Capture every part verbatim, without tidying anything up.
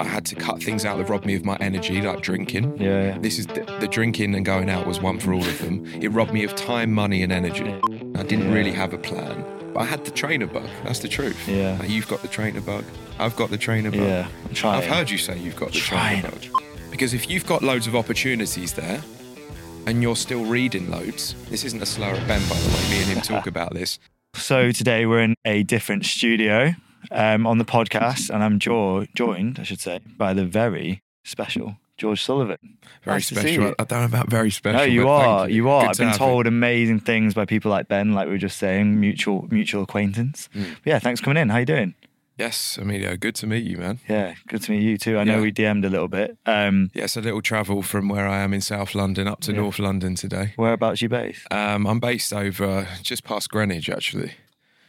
I had to cut things out that robbed me of my energy, like drinking. Yeah. yeah. This is th- the drinking and going out was one for all of them. It robbed me of time, money, and energy. I didn't yeah. really have a plan, but I had the trainer bug. That's the truth. Yeah. Like, you've got the trainer bug. I've got the trainer bug. Yeah. I'm trying. I've heard you say youve got the trying. trainer bug. Because if you've got loads of opportunities there, and you're still reading loads, this isn't a slower Ben, by the way. Me and him talk about this. So today we're in a different studio. Um, on the podcast, and I'm jo- joined, I should say, by the very special George Sullivan. Very nice special. I don't know about very special. No, you are. You. you are. Good I've to been told it. amazing things by people like Ben, like we were just saying, mutual mutual acquaintance. Mm. But yeah, thanks for coming in. How are you doing? Yes, Emilio, good to meet you, man. Yeah, good to meet you too. I know yeah. we D M'd a little bit. Um, yes, yeah, a little travel from where I am in South London up to yeah. North London today. Whereabouts are you based? Um, I'm based over just past Greenwich, actually.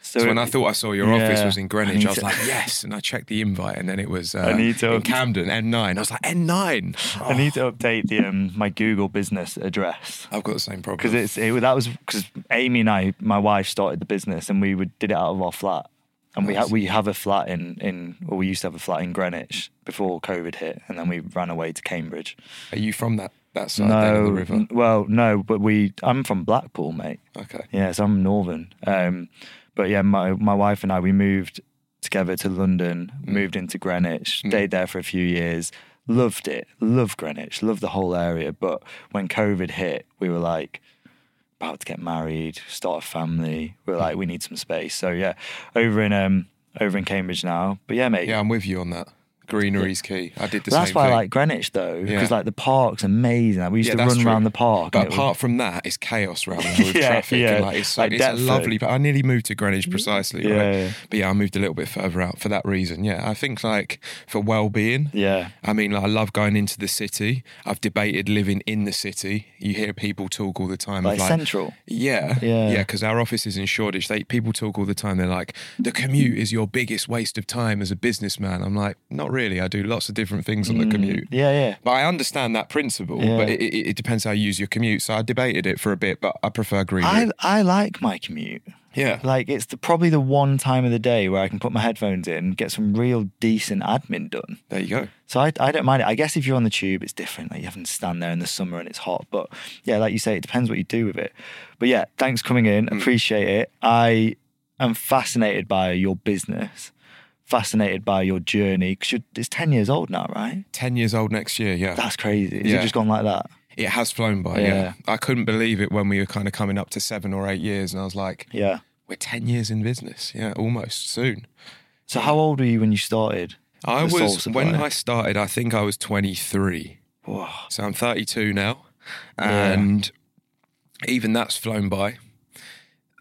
So, so when I thought I saw your yeah, office was in Greenwich, I, I was to, like, yes. And I checked the invite, and then it was uh, to, in Camden, N nine. I was like, N nine. Oh. I need to update the um, my Google business address. I've got the same problem because it's it, that was because Amy and I, my wife, started the business, and we would, did it out of our flat, and nice. we ha- we have a flat in in or we used to have a flat in Greenwich before COVID hit, and then we ran away to Cambridge. Are you from that? That side no, of the river? N- well, no, but we. I'm from Blackpool, mate. Okay. Yeah, so I'm northern. Um, But yeah, my, my wife and I, we moved together to London, mm. moved into Greenwich, mm. stayed there for a few years, loved it, loved Greenwich, loved the whole area. But when COVID hit, we were like, about to get married, start a family. We we're like, we need some space. So yeah, over in um over in Cambridge now. But yeah, mate. Yeah, I'm with you on that. Greenery's key. I did the well, same thing. That's why thing. I like Greenwich though, because yeah. like the park's amazing. We used yeah, to run true. around the park. But apart would... from that, it's chaos around there with yeah, traffic. Yeah. And like, it's so, like it's a lovely. But I nearly moved to Greenwich precisely. Yeah, right? yeah. But yeah, I moved a little bit further out for that reason. Yeah, I think like for well-being. Yeah. I mean, like, I love going into the city. I've debated living in the city. You hear people talk all the time. Like, of, like central. Yeah. Yeah. Yeah. Because our office is in Shoreditch. They people talk all the time. They're like, the commute is your biggest waste of time as a businessman. I'm like, not really. Really, I do lots of different things on the commute. Yeah, yeah. But I understand that principle, yeah. but it, it, it depends how you use your commute. So I debated it for a bit, but I prefer Greenwich. I, I like my commute. Yeah. Like, it's the, probably the one time of the day where I can put my headphones in, get some real decent admin done. There you go. So I, I don't mind it. I guess if you're on the tube, it's different. Like, you have to stand there in the summer and it's hot. But yeah, like you say, it depends what you do with it. But yeah, thanks for coming in. Mm. Appreciate it. I am fascinated by your business. Fascinated by your journey, because it's ten years old now, right? ten years old next year, yeah. That's crazy. Is yeah. it just gone like that? It has flown by, yeah. yeah. I couldn't believe it when we were kind of coming up to seven or eight years, and I was like, yeah, we're ten years in business, yeah, almost, soon. So how old were you when you started? I was, when I started, I think I was twenty-three. Whoa. So I'm thirty-two now, and yeah. even that's flown by.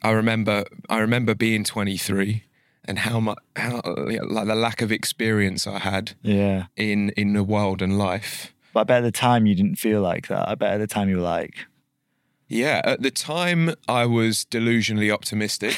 I remember, I remember being twenty-three, and how much, how, like the lack of experience I had yeah. in, in the world and life. But I bet at the time you didn't feel like that. I bet at the time you were like... Yeah, at the time I was delusionally optimistic.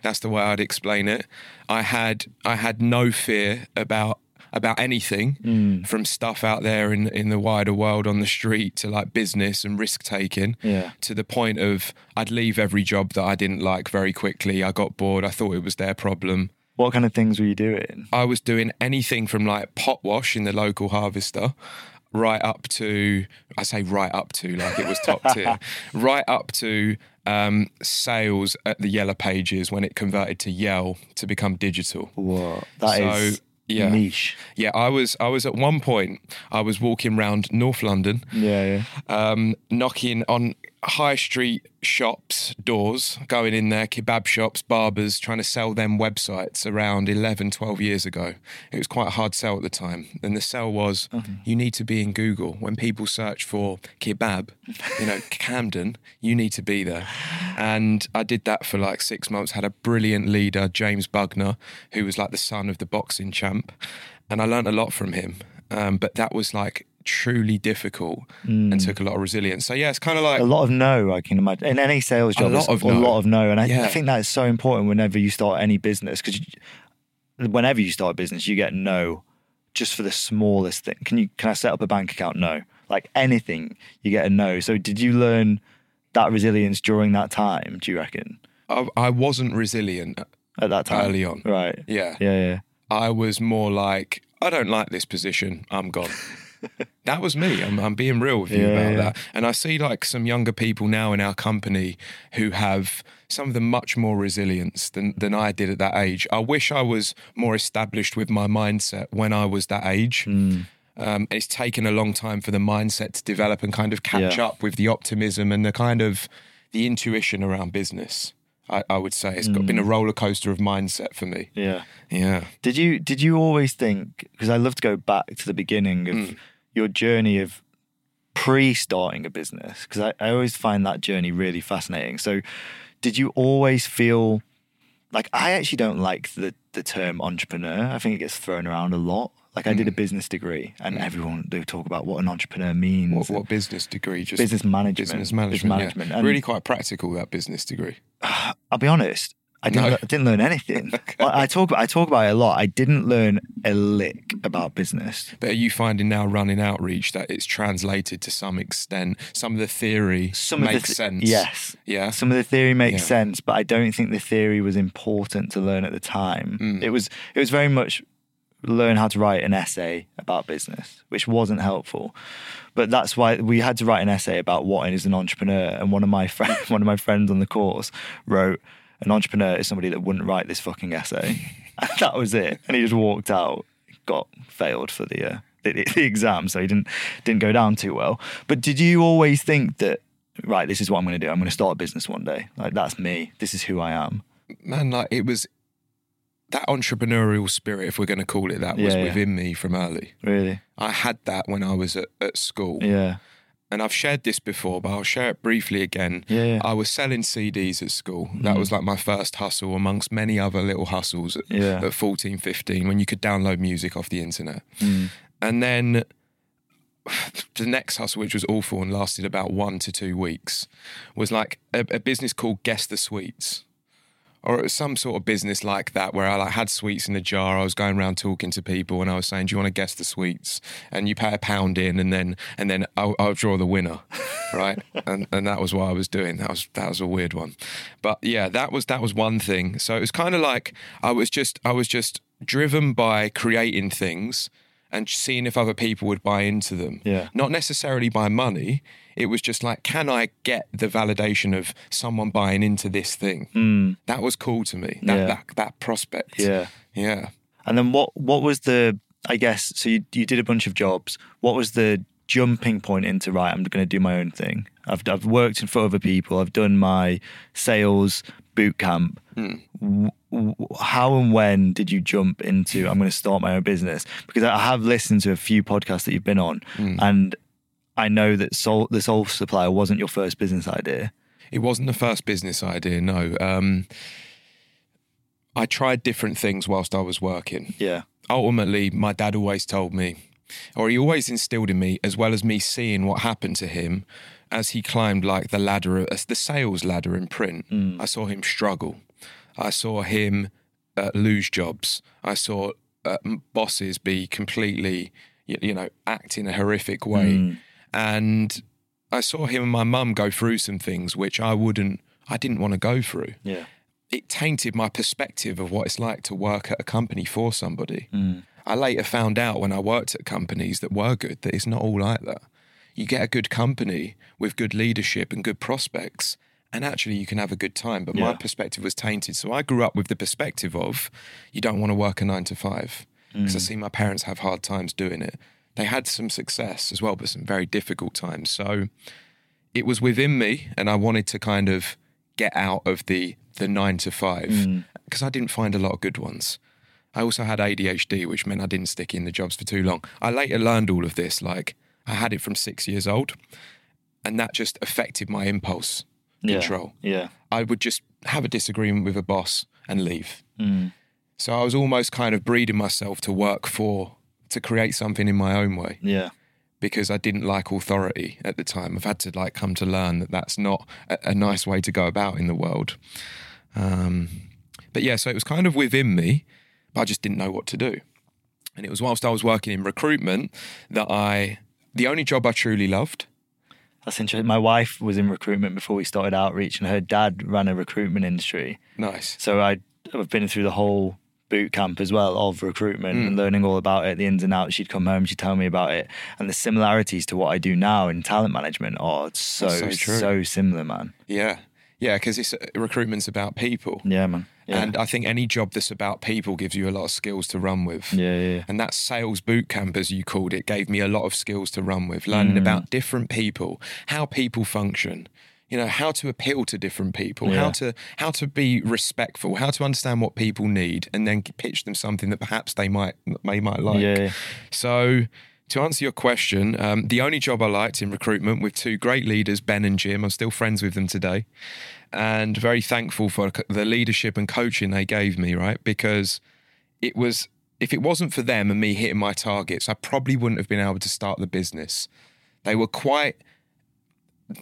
That's the way I'd explain it. I had I had no fear about about anything, mm. from stuff out there in, in the wider world on the street to like business and risk taking, yeah. to the point of I'd leave every job that I didn't like very quickly. I got bored. I thought it was their problem. What kind of things were you doing? I was doing anything from like pot wash in the local harvester right up to, I say right up to like it was top tier, right up to um, sales at the Yellow Pages when it converted to Yell to become digital. Whoa, that so, is... Yeah. Niche. Yeah, I was I was at one point, I was walking around North London. Yeah, yeah. Um, knocking on high street shops, doors, going in there, kebab shops, barbers, trying to sell them websites around eleven, twelve years ago. It was quite a hard sell at the time. And the sell was, okay. you need to be in Google. When people search for kebab, you know, Camden, you need to be there. And I did that for like six months, had a brilliant leader, James Bugner, who was like the son of the boxing champ. And I learned a lot from him. Um, but that was like, truly difficult mm. and took a lot of resilience. So yeah, it's kind of like a lot of no, I can imagine, in any sales job. A lot of a no. lot of no. And I, yeah. I think that is so important whenever you start any business, because whenever you start a business you get no just for the smallest thing. Can you can I set up a bank account? No. Like anything, you get a no. So did you learn that resilience during that time, do you reckon? I, I wasn't resilient at that time. Early on. Right. Yeah. Yeah, yeah. I was more like I don't like this position, I'm gone. That was me. I'm, I'm being real with you yeah, about yeah. that. And I see like some younger people now in our company who have some of them much more resilience than, than I did at that age. I wish I was more established with my mindset when I was that age. Mm. Um, it's taken a long time for the mindset to develop and kind of catch yeah. up with the optimism and the kind of the intuition around business. I, I would say it's got, mm. been a roller coaster of mindset for me. Yeah. Yeah. Did you, did you always think, because I love to go back to the beginning of mm. your journey of pre-starting a business, because I, I always find that journey really fascinating. So did you always feel like, I actually don't like the, the term entrepreneur. I think it gets thrown around a lot. Like I did a business degree and mm. everyone, they talk about what an entrepreneur means. What, what business degree? Just business management. Business management, business management. Yeah. And really quite practical, that business degree. I'll be honest, I didn't, no. I didn't learn anything. Okay. I, I, talk about, I talk about it a lot. I didn't learn a lick about business. But are you finding now running Outreach that it's translated to some extent? Some of the theory some makes the th- sense. Yes. Yeah. Some of the theory makes yeah. sense, but I don't think the theory was important to learn at the time. Mm. It was. It was very much... learn how to write an essay about business, which wasn't helpful. But that's why we had to write an essay about what is an entrepreneur. And one of my friend, one of my friends on the course wrote, an entrepreneur is somebody that wouldn't write this fucking essay. And that was it. And he just walked out, got failed for the, uh, the, the exam. So he didn't, didn't go down too well. But did you always think that, right, this is what I'm going to do. I'm going to start a business one day. Like that's me. This is who I am. Man, like it was... that entrepreneurial spirit, if we're going to call it that, was yeah, yeah. within me from early. Really? I had that when I was at, at school. Yeah. And I've shared this before, but I'll share it briefly again. Yeah, yeah. I was selling C Ds at school. Mm. That was like my first hustle amongst many other little hustles at, yeah. at fourteen, fifteen, when you could download music off the internet. Mm. And then... the next hustle, which was awful and lasted about one to two weeks, was like a, a business called Guess the Sweets. Or it was some sort of business like that where I like had sweets in a jar. I was going around talking to people and I was saying, do you want to guess the sweets? And you pay a pound in and then and then I'll, I'll draw the winner, right? and and that was what I was doing. That was that was a weird one. But yeah, that was that was one thing. So it was kind of like I was just I was just driven by creating things and seeing if other people would buy into them. Yeah. Not necessarily by money. It was just like, can I get the validation of someone buying into this thing? Mm. That was cool to me, that, yeah. that that prospect. Yeah. Yeah. And then what what was the, I guess, so you, you did a bunch of jobs. What was the jumping point into, right, I'm going to do my own thing? I've I've worked in front of other people. I've done my sales boot camp. Mm. W- How and when did you jump into, I'm going to start my own business? Because I have listened to a few podcasts that you've been on, mm. and I know that Sole, the Sole Supplier wasn't your first business idea. It wasn't the first business idea, no. Um, I tried different things whilst I was working. Yeah. Ultimately, my dad always told me, or he always instilled in me, as well as me seeing what happened to him as he climbed like the ladder, the sales ladder in print. Mm. I saw him struggle. I saw him uh, lose jobs. I saw uh, bosses be completely, you, you know, act in a horrific way. Mm. And I saw him and my mum go through some things which I wouldn't, I didn't want to go through. Yeah. It tainted my perspective of what it's like to work at a company for somebody. Mm. I later found out when I worked at companies that were good, that it's not all like that. You get a good company with good leadership and good prospects, and actually you can have a good time. But yeah. my perspective was tainted. So I grew up with the perspective of you don't want to work a nine to five because mm. I see my parents have hard times doing it. They had some success as well, but some very difficult times. So it was within me and I wanted to kind of get out of the, the nine to five because mm. I didn't find a lot of good ones. I also had A D H D, which meant I didn't stick in the jobs for too long. I later learned all of this. Like I had it from six years old and that just affected my impulse control. Yeah, yeah. I would just have a disagreement with a boss and leave. Mm. So I was almost kind of breeding myself to work for, to create something in my own way. Yeah. Because I didn't like authority at the time. I've had to like come to learn that that's not a, a nice way to go about in the world. Um, but yeah, so it was kind of within me, but I just didn't know what to do. And it was whilst I was working in recruitment that I, the only job I truly loved. That's interesting. My wife was in recruitment before we started Outreach and her dad ran a recruitment industry. Nice. So I, I've been through the whole boot camp as well of recruitment mm. and learning all about it, the ins and outs. She'd come home, she'd tell me about it. And the similarities to what I do now in talent management are so, so, so similar, man. Yeah. Yeah, because recruitment's about people. Yeah, man. Yeah. And I think any job that's about people gives you a lot of skills to run with. Yeah, yeah. And that sales boot camp, as you called it, gave me a lot of skills to run with, learning mm. about different people, how people function. You know, how to appeal to different people, yeah. how to how to be respectful, how to understand what people need, and then pitch them something that perhaps they might they might like. Yeah. So, to answer your question, um, the only job I liked in recruitment with two great leaders, Ben and Jim. I'm still friends with them today, and very thankful for the leadership and coaching they gave me. Right, because it was if it wasn't for them and me hitting my targets, I probably wouldn't have been able to start the business. They were quite.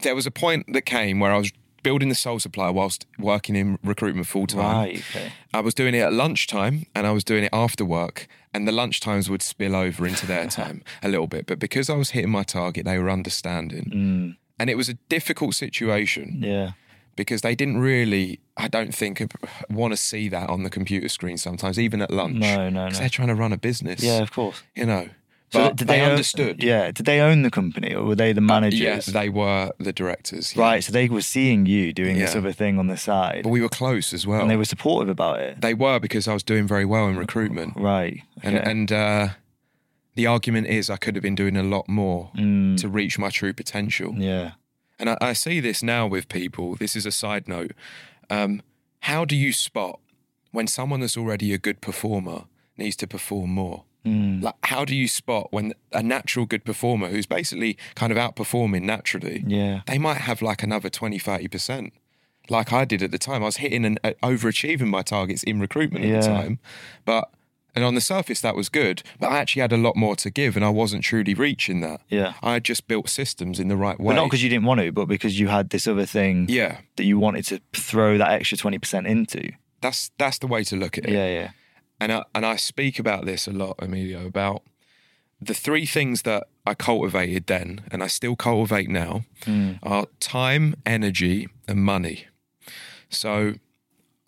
There was a point that came where I was building the Sole Supplier whilst working in recruitment full time. Right, okay. I was doing it at lunchtime and I was doing it after work, and the lunchtimes would spill over into their time a little bit. But because I was hitting my target, they were understanding. Mm. And it was a difficult situation. Yeah. Because they didn't really, I don't think, want to see that on the computer screen sometimes, even at lunch. No, no, no. Because they're trying to run a business. Yeah, of course. You know. But so did they, they understood. Own, yeah. Did they own the company or were they the managers? Uh, yes, they were the directors. Yeah. Right. So they were seeing you doing yeah. this other thing on the side. But we were close as well. And they were supportive about it. They were, because I was doing very well in recruitment. Right. Okay. And, and uh, the argument is I could have been doing a lot more mm. to reach my true potential. Yeah. And I, I see this now with people. This is a side note. Um, how do you spot when someone that's already a good performer needs to perform more? Mm. Like, how do you spot when a natural good performer who's basically kind of outperforming naturally, yeah. they might have like another twenty, thirty percent like I did at the time. I was hitting and uh, overachieving my targets in recruitment at yeah. the time. But, and on the surface that was good, but I actually had a lot more to give and I wasn't truly reaching that. Yeah. I had just built systems in the right way. But not because you didn't want to, but because you had this other thing yeah. that you wanted to throw that extra twenty percent into. That's, that's the way to look at it. Yeah, yeah. And I, and I speak about this a lot, Emilio, about the three things that I cultivated then and I still cultivate now mm. are time, energy, and money. So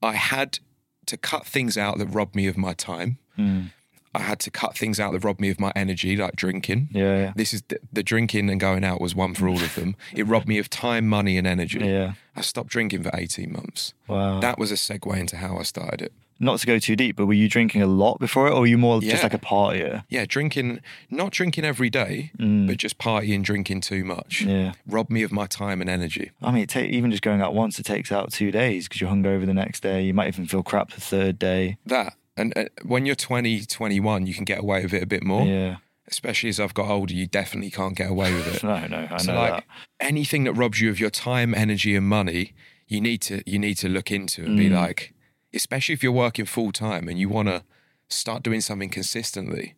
I had to cut things out that robbed me of my time. Mm. I had to cut things out that robbed me of my energy, like drinking. Yeah, yeah. This is th- the drinking and going out was one for all of them. It robbed me of time, money, and energy. Yeah. I stopped drinking for eighteen months. Wow. That was a segue into how I started it. Not to go too deep, but were you drinking a lot before it, or were you more yeah. just like a partier? Yeah, drinking, not drinking every day, mm. but just partying, drinking too much. Yeah. Robbed me of my time and energy. I mean, it take, even just going out once, it takes out two days because you're hungover the next day. You might even feel crap the third day. That, and uh, when you're twenty, twenty-one, you can get away with it a bit more. Yeah. Especially as I've got older, you definitely can't get away with it. no, no, I so know like, that. Anything that robs you of your time, energy, and money, you need to you need to look into and mm. be like, especially if you're working full-time and you want to start doing something consistently,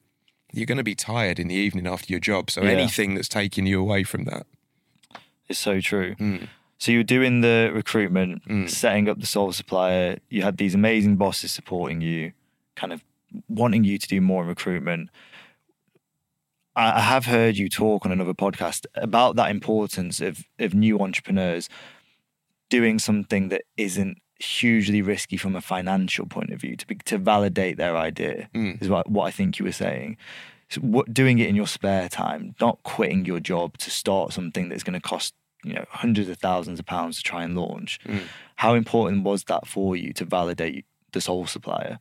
you're going to be tired in the evening after your job. So yeah. anything that's taking you away from that. It's so true. Mm. So you were doing the recruitment, mm. setting up the Sole Supplier. You had these amazing bosses supporting you, kind of wanting you to do more recruitment. I have heard you talk on another podcast about that importance of, of new entrepreneurs doing something that isn't hugely risky from a financial point of view to be, to validate their idea mm. is what, what I think you were saying. So what, doing it in your spare time, not quitting your job to start something that's going to cost, you know, hundreds of thousands of pounds to try and launch. Mm. How important was that for you to validate the Sole Supplier?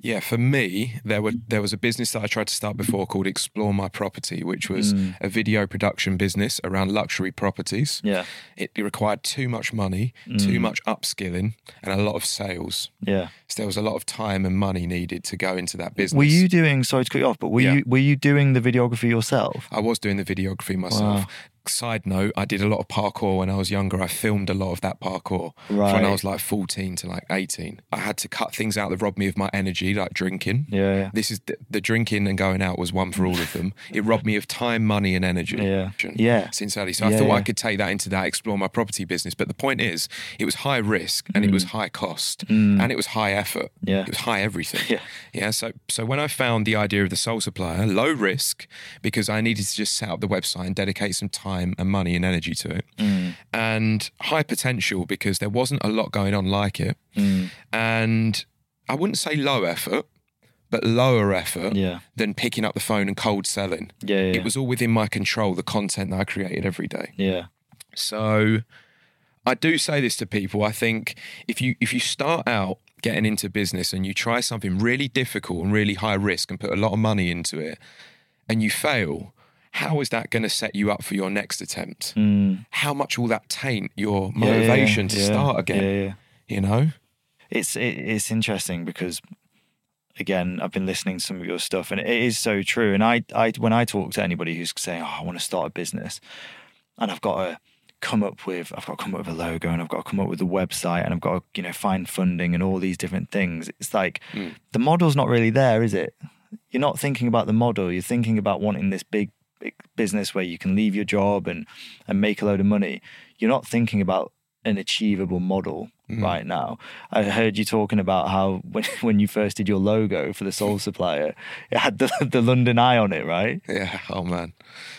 Yeah, for me, there were there was a business that I tried to start before called Explore My Property, which was mm. a video production business around luxury properties. Yeah, it required too much money, mm. too much upskilling, and a lot of sales. Yeah, so there was a lot of time and money needed to go into that business. Were you doing? Sorry to cut you off, but were yeah. you were you doing the videography yourself? I was doing the videography myself. Wow. Side note, I did a lot of parkour when I was younger. I filmed a lot of that parkour right. when I was like fourteen to like eighteen. I had to cut things out that robbed me of my energy, like drinking. Yeah, yeah. This is th- the drinking and going out was one for all of them. It robbed me of time, money, and energy. Yeah, yeah. Since early, so yeah, I thought yeah. I could take that into that Explore My Property business. But the point is, it was high risk and mm. it was high cost mm. and it was high effort. Yeah, it was high everything. yeah, yeah. So, so when I found the idea of the Sole Supplier, low risk because I needed to just set up the website and dedicate some time. And money and energy to it mm. and high potential because there wasn't a lot going on like it mm. and I wouldn't say low effort, but lower effort yeah. than picking up the phone and cold selling. Yeah, yeah. It was all within my control, the content that I created every day. Yeah. So I do say this to people. I think if you if you start out getting into business and you try something really difficult and really high risk and put a lot of money into it and you fail, how is that going to set you up for your next attempt? Mm. How much will that taint your motivation yeah, yeah, to yeah, start again? Yeah, yeah. You know? It's it, it's interesting because, again, I've been listening to some of your stuff and it is so true. And I, I when I talk to anybody who's saying, oh, I want to start a business and I've got to come up with, I've got to come up with a logo and I've got to come up with a website and I've got to, you know, find funding and all these different things. It's like mm. the model's not really there, is it? You're not thinking about the model. You're thinking about wanting this big, big business where you can leave your job and, and make a load of money. You're not thinking about an achievable model mm. right now. I heard you talking about how when, when you first did your logo for the Sole Supplier, it had the, the London Eye on it, right? Yeah. Oh man.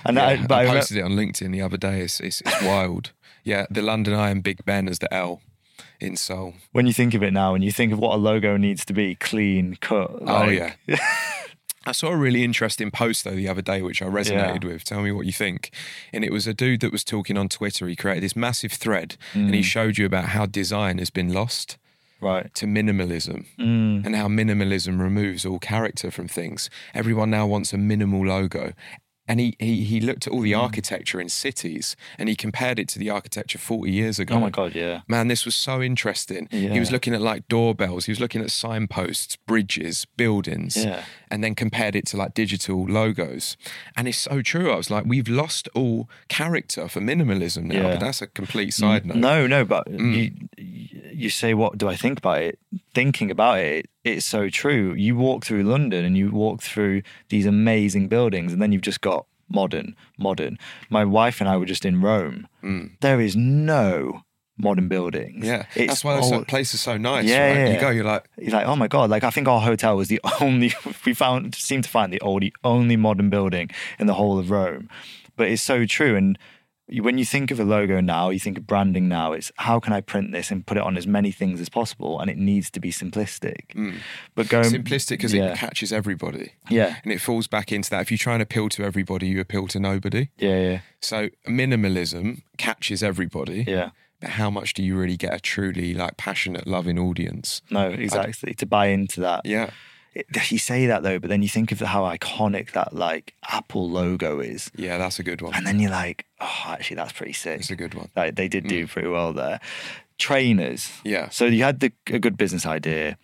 And yeah. I, but I posted I re- it on LinkedIn the other day. It's it's, it's wild. Yeah, the London Eye and Big Ben as the L in Sole. When you think of it now, and you think of what a logo needs to be, clean cut. Like. Oh yeah. I saw a really interesting post though the other day, which I resonated yeah. with. Tell me what you think. And it was a dude that was talking on Twitter. He created this massive thread mm. and he showed you about how design has been lost right. to minimalism mm. and how minimalism removes all character from things. Everyone now wants a minimal logo. And he, he, he looked at all the mm. architecture in cities and he compared it to the architecture forty years ago. Oh my God, yeah. Man, this was so interesting. Yeah. He was looking at like doorbells. He was looking at signposts, bridges, buildings, yeah. and then compared it to like digital logos. And it's so true. I was like, we've lost all character for minimalism now, yeah. but that's a complete side note. No, no, but mm. you, you say, what do I think about it? Thinking about it, it's so true. You walk through London and you walk through these amazing buildings and then you've just got modern, modern. My wife and I were just in Rome. Mm. There is no modern buildings. Yeah, it's that's why those places are so nice. Yeah, right? yeah, yeah. You go, you're like... You're like, oh my God, like I think our hotel was the only... we found, seemed to find the only, only modern building in the whole of Rome. But it's so true. And when you think of a logo now, you think of branding now, it's how can I print this and put it on as many things as possible? And it needs to be simplistic. Mm. But going simplistic because yeah. it catches everybody. Yeah. And it falls back into that. If you try and appeal to everybody, you appeal to nobody. Yeah, yeah. So minimalism catches everybody. Yeah. But how much do you really get a truly like passionate, loving audience? No, exactly. I, to buy into that. Yeah. You say that though, but then you think of how iconic that like Apple logo is. Yeah, that's a good one. And then you're like, oh, actually, that's pretty sick. It's a good one. Like, they did do mm. pretty well there. Trainers. Yeah. So you had the, a good business idea.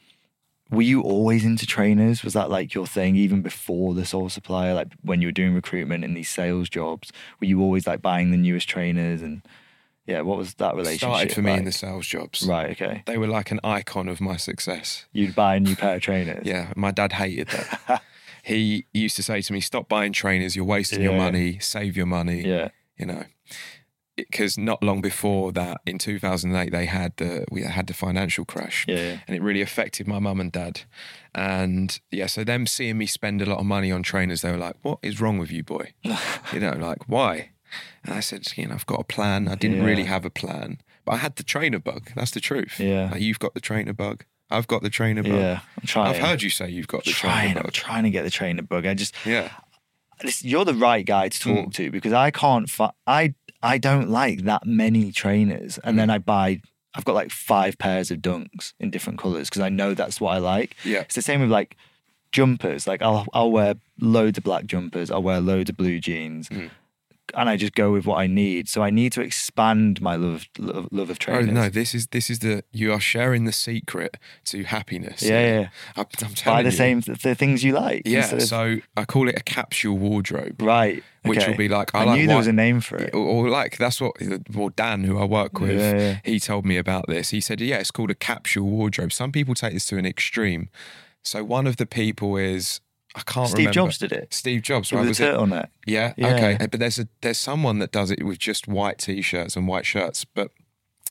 Were you always into trainers? Was that like your thing even before the Sole Supplier? Like when you were doing recruitment in these sales jobs, were you always like buying the newest trainers and... Yeah, what was that relationship started for me like? In the sales jobs. Right, okay. They were like an icon of my success. You'd buy a new pair of trainers. Yeah, my dad hated that. He used to say to me, stop buying trainers, you're wasting yeah. your money, save your money. Yeah. You know, because not long before that, in two thousand eight, they had the, we had the financial crash. Yeah. And it really affected my mum and dad. And yeah, so them seeing me spend a lot of money on trainers, they were like, what is wrong with you, boy? You know, like, why? And I said, you know, I've got a plan. I didn't yeah. really have a plan, but I had the trainer bug. That's the truth. Yeah. Like, you've got the trainer bug. I've got the trainer bug. Yeah, I'm trying. I've heard you say you've got the trying, trainer bug. I'm trying to get the trainer bug. I just, yeah. Listen, you're the right guy to talk mm. to because I can't, fi- I, I don't like that many trainers. And mm. then I buy, I've got like five pairs of dunks in different colors because I know that's what I like. Yeah. It's the same with like jumpers. Like I'll, I'll wear loads of black jumpers. I'll wear loads of blue jeans. Mm. And I just go with what I need. So I need to expand my love love, love of trainers. Oh, no, this is this is the, you are sharing the secret to happiness. Yeah, yeah. yeah. I, I'm telling you. Buy the same, the things you like. Yeah, of... so I call it a capsule wardrobe. Right. Okay. Which will be like... I, I like knew there white, was a name for it. Or, or like, that's what... Well, Dan, who I work with, yeah, yeah. he told me about this. He said, yeah, it's called a capsule wardrobe. Some people take this to an extreme. So one of the people is... I can't Steve remember. Steve Jobs did it. Steve Jobs, right? With was a turtleneck. Yeah? yeah, okay. But there's a there's someone that does it with just white T-shirts and white shirts. But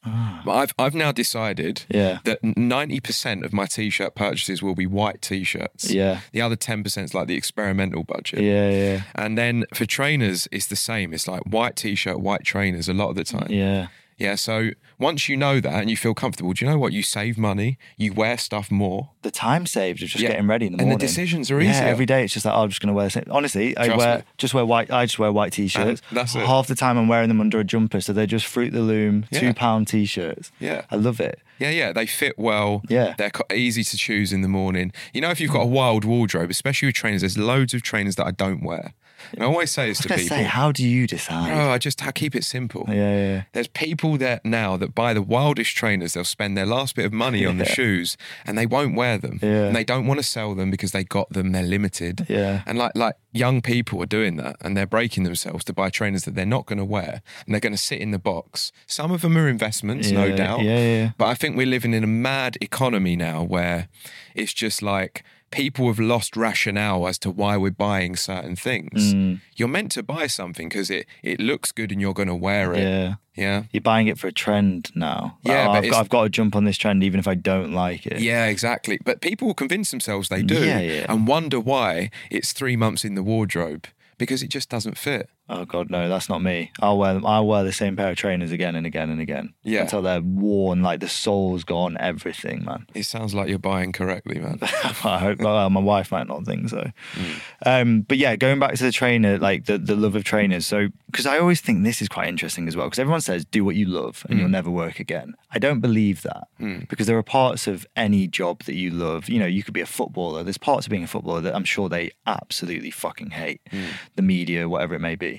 ah. I've I've now decided yeah. that ninety percent of my T-shirt purchases will be white T-shirts. Yeah. The other ten percent is like the experimental budget. Yeah, yeah. And then for trainers, it's the same. It's like white T-shirt, white trainers a lot of the time. Yeah. Yeah, so once you know that and you feel comfortable, do you know what? You save money, you wear stuff more. The time saved of just yeah. getting ready in the morning. And the decisions are easier. Yeah, every day it's just like, oh, I'm just going to wear something. Honestly, I Trust wear me. just wear white. I just wear white T-shirts. And that's it. Half the time I'm wearing them under a jumper, so they're just Fruit of the Loom, yeah. two pound T-shirts. Yeah. I love it. Yeah, yeah, they fit well. Yeah. They're easy to choose in the morning. You know, if you've got a wild wardrobe, especially with trainers, there's loads of trainers that I don't wear. And I always say this to people. Say, how do you decide? Oh, I just I keep it simple. Yeah, yeah, yeah. There's people that now that buy the wildest trainers, they'll spend their last bit of money on yeah. the shoes and they won't wear them. Yeah. And they don't want to sell them because they got them, they're limited. Yeah. And like like young people are doing that and they're breaking themselves to buy trainers that they're not going to wear and they're going to sit in the box. Some of them are investments, yeah, no doubt. Yeah, yeah. But I think we're living in a mad economy now where it's just like, people have lost rationale as to why we're buying certain things. Mm. You're meant to buy something because it, it looks good and you're going to wear it. Yeah. Yeah. You're buying it for a trend now. Like, yeah. Oh, I've, got, I've got to jump on this trend even if I don't like it. Yeah, exactly. But people will convince themselves they do yeah, yeah. and wonder why it's three months in the wardrobe because it just doesn't fit. Oh God, no, that's not me. I'll wear them. I'll wear the same pair of trainers again and again and again. Yeah. Until they're worn, like the sole's gone, everything, man. It sounds like you're buying correctly, man. I hope, well, my wife might not think so. Mm. Um, but yeah, going back to the trainer, like the, the love of trainers. So, because I always think this is quite interesting as well, because everyone says, do what you love and mm. you'll never work again. I don't believe that mm. because there are parts of any job that you love. You know, you could be a footballer. There's parts of being a footballer that I'm sure they absolutely fucking hate. Mm. The media, whatever it may be.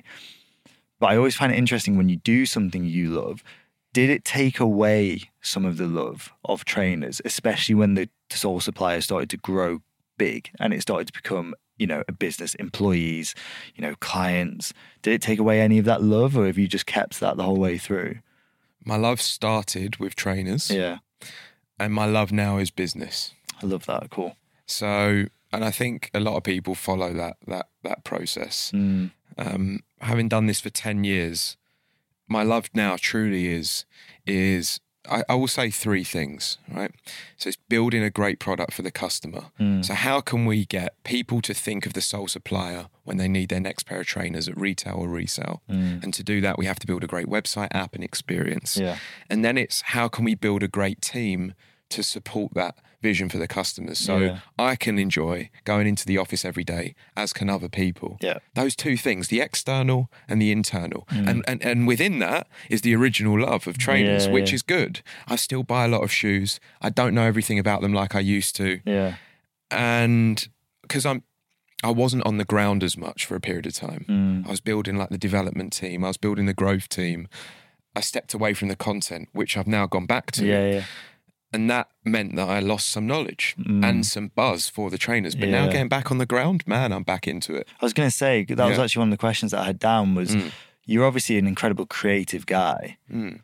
But I always find it interesting when you do something you love, did it take away some of the love of trainers, especially when the Sole Supplier started to grow big and it started to become, you know, a business, employees, you know, clients? Did it take away any of that love, or have you just kept that the whole way through? My love started with trainers. Yeah. And my love now is business. I love that. Cool. So, and I think a lot of people follow that, that, that process. Mm. Um, having done this for ten years, my love now truly is, is I, I will say three things, right? So it's building a great product for the customer. Mm. So how can we get people to think of the Sole Supplier when they need their next pair of trainers at retail or resale? Mm. And to do that, we have to build a great website, app and experience. Yeah. And then it's how can we build a great team to support that vision for the customers, so yeah. I can enjoy going into the office every day, as can other people. Yeah. Those two things, the external and the internal. Mm. And, and and within that is the original love of trainers, yeah, which yeah. is good. I still buy a lot of shoes. I don't know everything about them like I used to. Yeah. And because I'm I wasn't on the ground as much for a period of time. Mm. I was building like the development team, I was building the growth team. I stepped away from the content, which I've now gone back to. Yeah, yeah. And that meant that I lost some knowledge mm. and some buzz for the trainers. But yeah. now getting back on the ground, man, I'm back into it. I was going to say, that yeah. was actually one of the questions that I had down was, mm. you're obviously an incredible creative guy. Mm.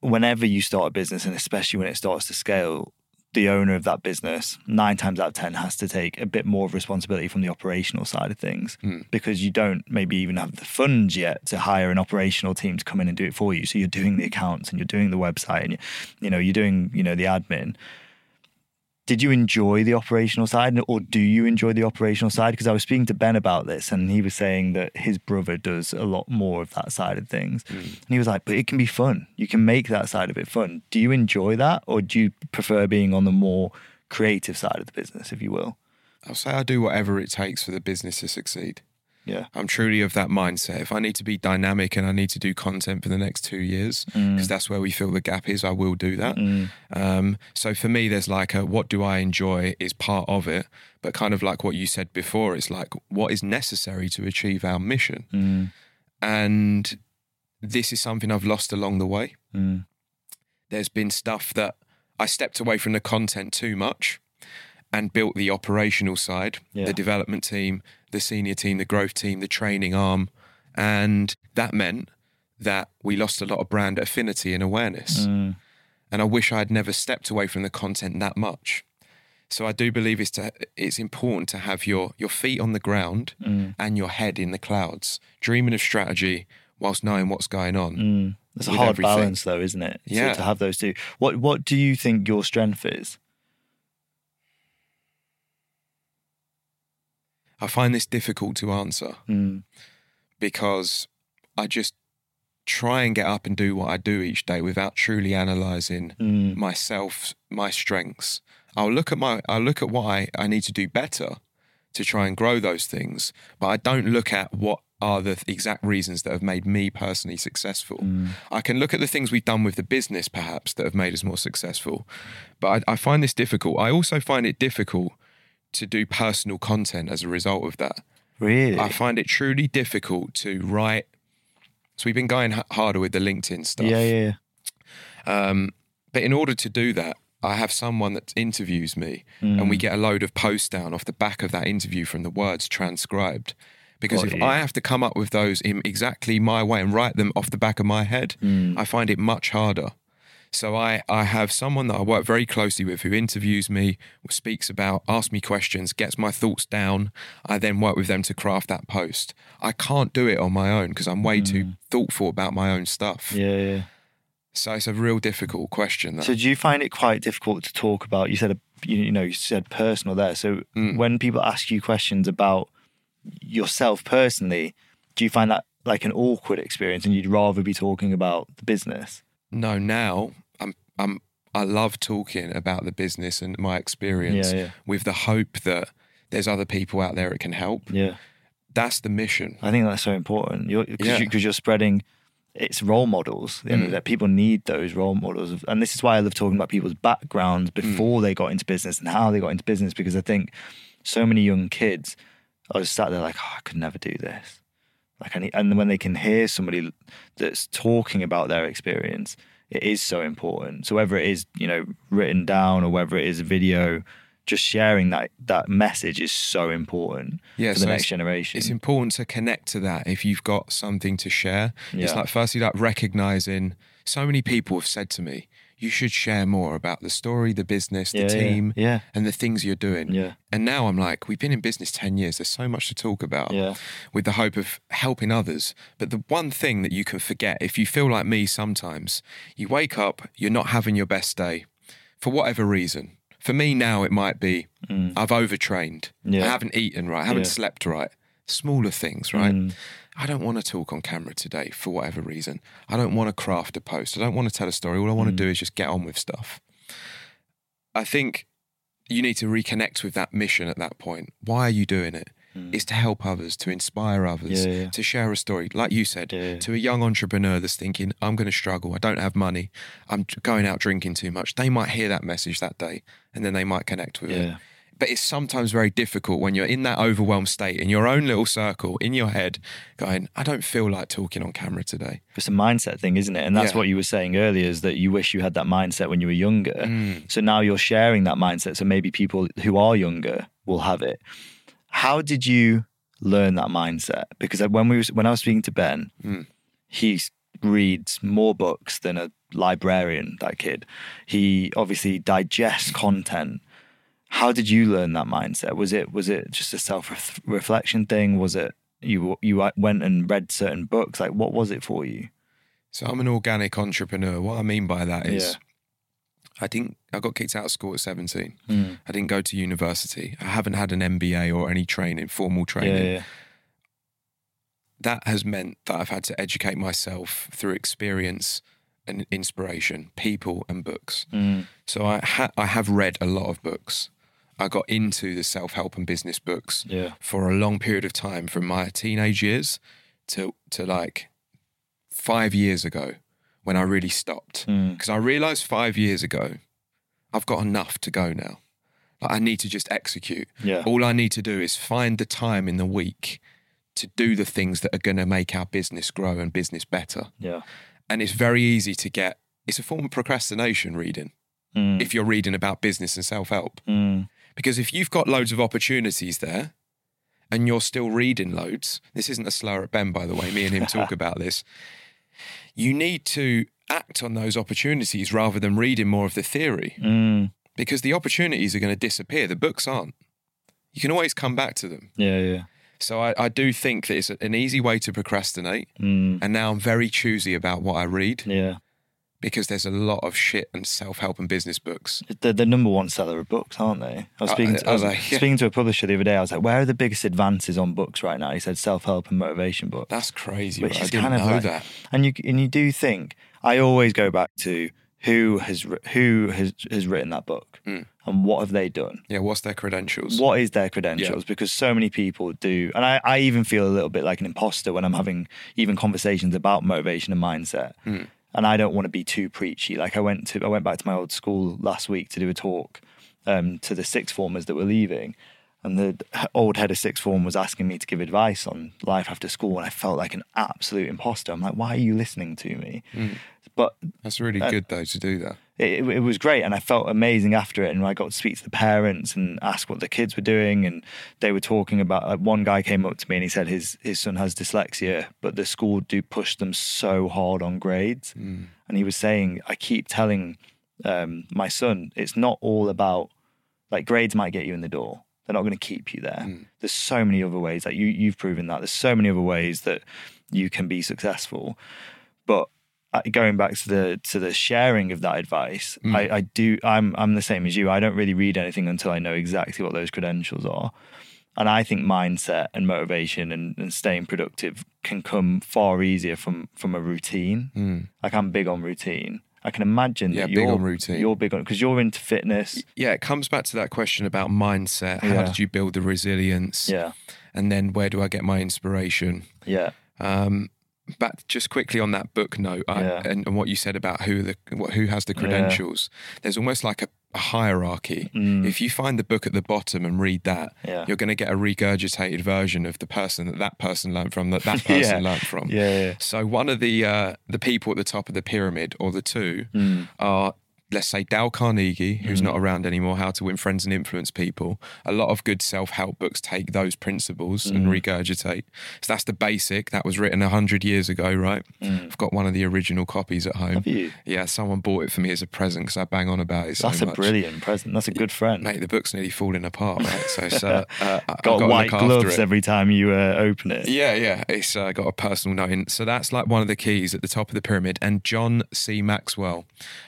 Whenever you start a business, and especially when it starts to scale, the owner of that business, nine times out of ten, has to take a bit more of responsibility from the operational side of things mm. because you don't maybe even have the funds yet to hire an operational team to come in and do it for you. So you're doing the accounts and you're doing the website and, you, you know, you're doing, you know, the admin. Did you enjoy the operational side, or do you enjoy the operational side? Because I was speaking to Ben about this and he was saying that his brother does a lot more of that side of things. Mm. And he was like, but it can be fun. You can make that side of it fun. Do you enjoy that, or do you prefer being on the more creative side of the business, if you will? I'll say I do whatever it takes for the business to succeed. Yeah. I'm truly of that mindset. If I need to be dynamic and I need to do content for the next two years, because mm. that's where we feel the gap is, I will do that. Mm. Um, so for me, there's like a, what do I enjoy is part of it, but kind of like what you said before, it's like, what is necessary to achieve our mission? Mm. And this is something I've lost along the way. Mm. There's been stuff that I stepped away from the content too much and built the operational side, yeah. the development team, the senior team, the growth team, the training arm. And that meant that we lost a lot of brand affinity and awareness. Mm. And I wish I had never stepped away from the content that much. So I do believe it's to, it's important to have your, your feet on the ground mm. and your head in the clouds, dreaming of strategy whilst knowing what's going on. Mm. It's a hard everything. balance though, isn't it? Yeah. So to have those two. What, what do you think your strength is? I find this difficult to answer mm. because I just try and get up and do what I do each day without truly analysing mm. myself, my strengths. I'll look at my, I'll look at what I, I need to do better to try and grow those things, but I don't look at what are the exact reasons that have made me personally successful. Mm. I can look at the things we've done with the business perhaps that have made us more successful, but I, I find this difficult. I also find it difficult to do personal content as a result of that. Really? I find it truly difficult to write. So we've been going h- harder with the LinkedIn stuff. Yeah, yeah, yeah. Um, but in order to do that, I have someone that interviews me mm. and we get a load of posts down off the back of that interview from the words transcribed. Because Got if you. I have to come up with those in exactly my way and write them off the back of my head, mm. I find it much harder. So I, I have someone that I work very closely with who interviews me, speaks about, asks me questions, gets my thoughts down. I then work with them to craft that post. I can't do it on my own because I'm way mm. too thoughtful about my own stuff. Yeah, yeah. So it's a real difficult question. That. So do you find it quite difficult to talk about? You said, a, you know, you said personal there. So mm. when people ask you questions about yourself personally, do you find that like an awkward experience and you'd rather be talking about the business? No, now I'm I'm I love talking about the business and my experience yeah, yeah. with the hope that there's other people out there that can help. Yeah. That's the mission. I think that's so important. You're because yeah. you, you're spreading it's role models. You know, mm. that people need those role models. And this is why I love talking about people's backgrounds before mm. they got into business and how they got into business, because I think so many young kids I was sat there like, oh, I could never do this. Like, I need, and when they can hear somebody that's talking about their experience, it is so important. So whether it is, you know, written down or whether it is a video, just sharing that that message is so important yeah, for the so next it's, generation. It's important to connect to that if you've got something to share. Yeah. It's like, firstly, like recognizing, so many people have said to me, you should share more about the story, the business, the yeah, team, yeah, yeah. and the things you're doing. Yeah. And now I'm like, we've been in business ten years. There's so much to talk about yeah. with the hope of helping others. But the one thing that you can forget, if you feel like me sometimes, you wake up, you're not having your best day for whatever reason. For me now, it might be mm. I've overtrained. Yeah. I haven't eaten right. I haven't yeah. slept right. Smaller things, right? Mm. I don't want to talk on camera today for whatever reason. I don't want to craft a post. I don't want to tell a story. All I want mm. to do is just get on with stuff. I think you need to reconnect with that mission at that point. Why are you doing it? Mm. It's to help others, to inspire others, yeah, yeah. to share a story. Like you said, yeah, yeah. to a young entrepreneur that's thinking, I'm going to struggle. I don't have money. I'm going out drinking too much. They might hear that message that day and then they might connect with yeah. it. But it's sometimes very difficult when you're in that overwhelmed state in your own little circle, in your head, going, I don't feel like talking on camera today. It's a mindset thing, isn't it? And that's yeah. what you were saying earlier, is that you wish you had that mindset when you were younger. Mm. So now you're sharing that mindset. So maybe people who are younger will have it. How did you learn that mindset? Because when we was, when I was speaking to Ben, mm. he reads more books than a librarian, that kid. He obviously digests content. How did you learn that mindset? Was it was it just a self-reflection thing? Was it you you went and read certain books? Like, what was it for you? So I'm an organic entrepreneur. What I mean by that is, yeah. I didn't. I got kicked out of school at seventeen. Mm. I didn't go to university. I haven't had an M B A or any training, formal training. Yeah, yeah. That has meant that I've had to educate myself through experience and inspiration, people, and books. Mm. So I ha- I have read a lot of books. I got into the self-help and business books yeah. for a long period of time, from my teenage years to, to like five years ago when I really stopped. Because mm. I realized five years ago, I've got enough to go now. Like, I need to just execute. Yeah. All I need to do is find the time in the week to do the things that are going to make our business grow and business better. Yeah. And it's very easy to get, it's a form of procrastination reading mm. if you're reading about business and self-help. Mm. Because if you've got loads of opportunities there and you're still reading loads, this isn't a slur at Ben, by the way, me and him talk about this. You need to act on those opportunities rather than reading more of the theory mm. because the opportunities are going to disappear. The books aren't. You can always come back to them. Yeah, yeah. So I, I do think that it's an easy way to procrastinate. Mm. And now I'm very choosy about what I read. Yeah. because there's a lot of shit and self-help and business books. They're the number one seller of books, aren't they? I was speaking to, I was like, yeah. speaking to a publisher the other day. I was like, where are the biggest advances on books right now? He said self-help and motivation books. That's crazy. Which I is didn't kind of know like, that. And you and you do think, I always go back to who has who has, has written that book mm. and what have they done? Yeah, what's their credentials? What is their credentials? Yeah. Because so many people do. And I, I even feel a little bit like an imposter when I'm having even conversations about motivation and mindset. Mm. And I don't want to be too preachy. Like I went to, I went back to my old school last week to do a talk um, to the sixth formers that were leaving, and the old head of sixth form was asking me to give advice on life after school, and I felt like an absolute imposter. I'm like, why are you listening to me? Mm. But that's really uh, good though to do that. It, it was great, and I felt amazing after it. And I got to speak to the parents and ask what the kids were doing, and they were talking about. Like one guy came up to me and he said his his son has dyslexia, but the school do push them so hard on grades. Mm. And he was saying, I keep telling um, my son, it's not all about like grades might get you in the door. They're not going to keep you there. Mm. There's so many other ways. Like you you've proven that. There's so many other ways that you can be successful, but. Going back to the to the sharing of that advice, mm. I, I do. I'm I'm the same as you. I don't really read anything until I know exactly what those credentials are, and I think mindset and motivation and, and staying productive can come far easier from from a routine. Mm. Like I'm big on routine. I can imagine yeah, that you're big on routine. You're big on because you're into fitness. Yeah, it comes back to that question about mindset. How yeah. did you build the resilience? Yeah, and then where do I get my inspiration? Yeah. Um, Back just quickly on that book note I, yeah. and, and what you said about who the what, who has the credentials. Yeah. There's almost like a, a hierarchy. Mm. If you find the book at the bottom and read that, yeah. you're going to get a regurgitated version of the person that that person learned from, that that person yeah. learned from. Yeah, yeah. So one of the uh, the people at the top of the pyramid, or the two, mm. are, let's say, Dale Carnegie, who's mm. not around anymore, How to Win Friends and Influence People. A lot of good self-help books take those principles mm. and regurgitate. So that's the basic. That was written one hundred years ago, right? Mm. I've got one of the original copies at home. Have you? Yeah, someone bought it for me as a present because I bang on about it so That's much. A brilliant present. That's a good friend. Mate, the book's nearly falling apart, right? So it's... Uh, uh, got, got white gloves every time you uh, open it. Yeah, yeah. It's uh, got a personal note in. So that's like one of the keys at the top of the pyramid. And John C. Maxwell,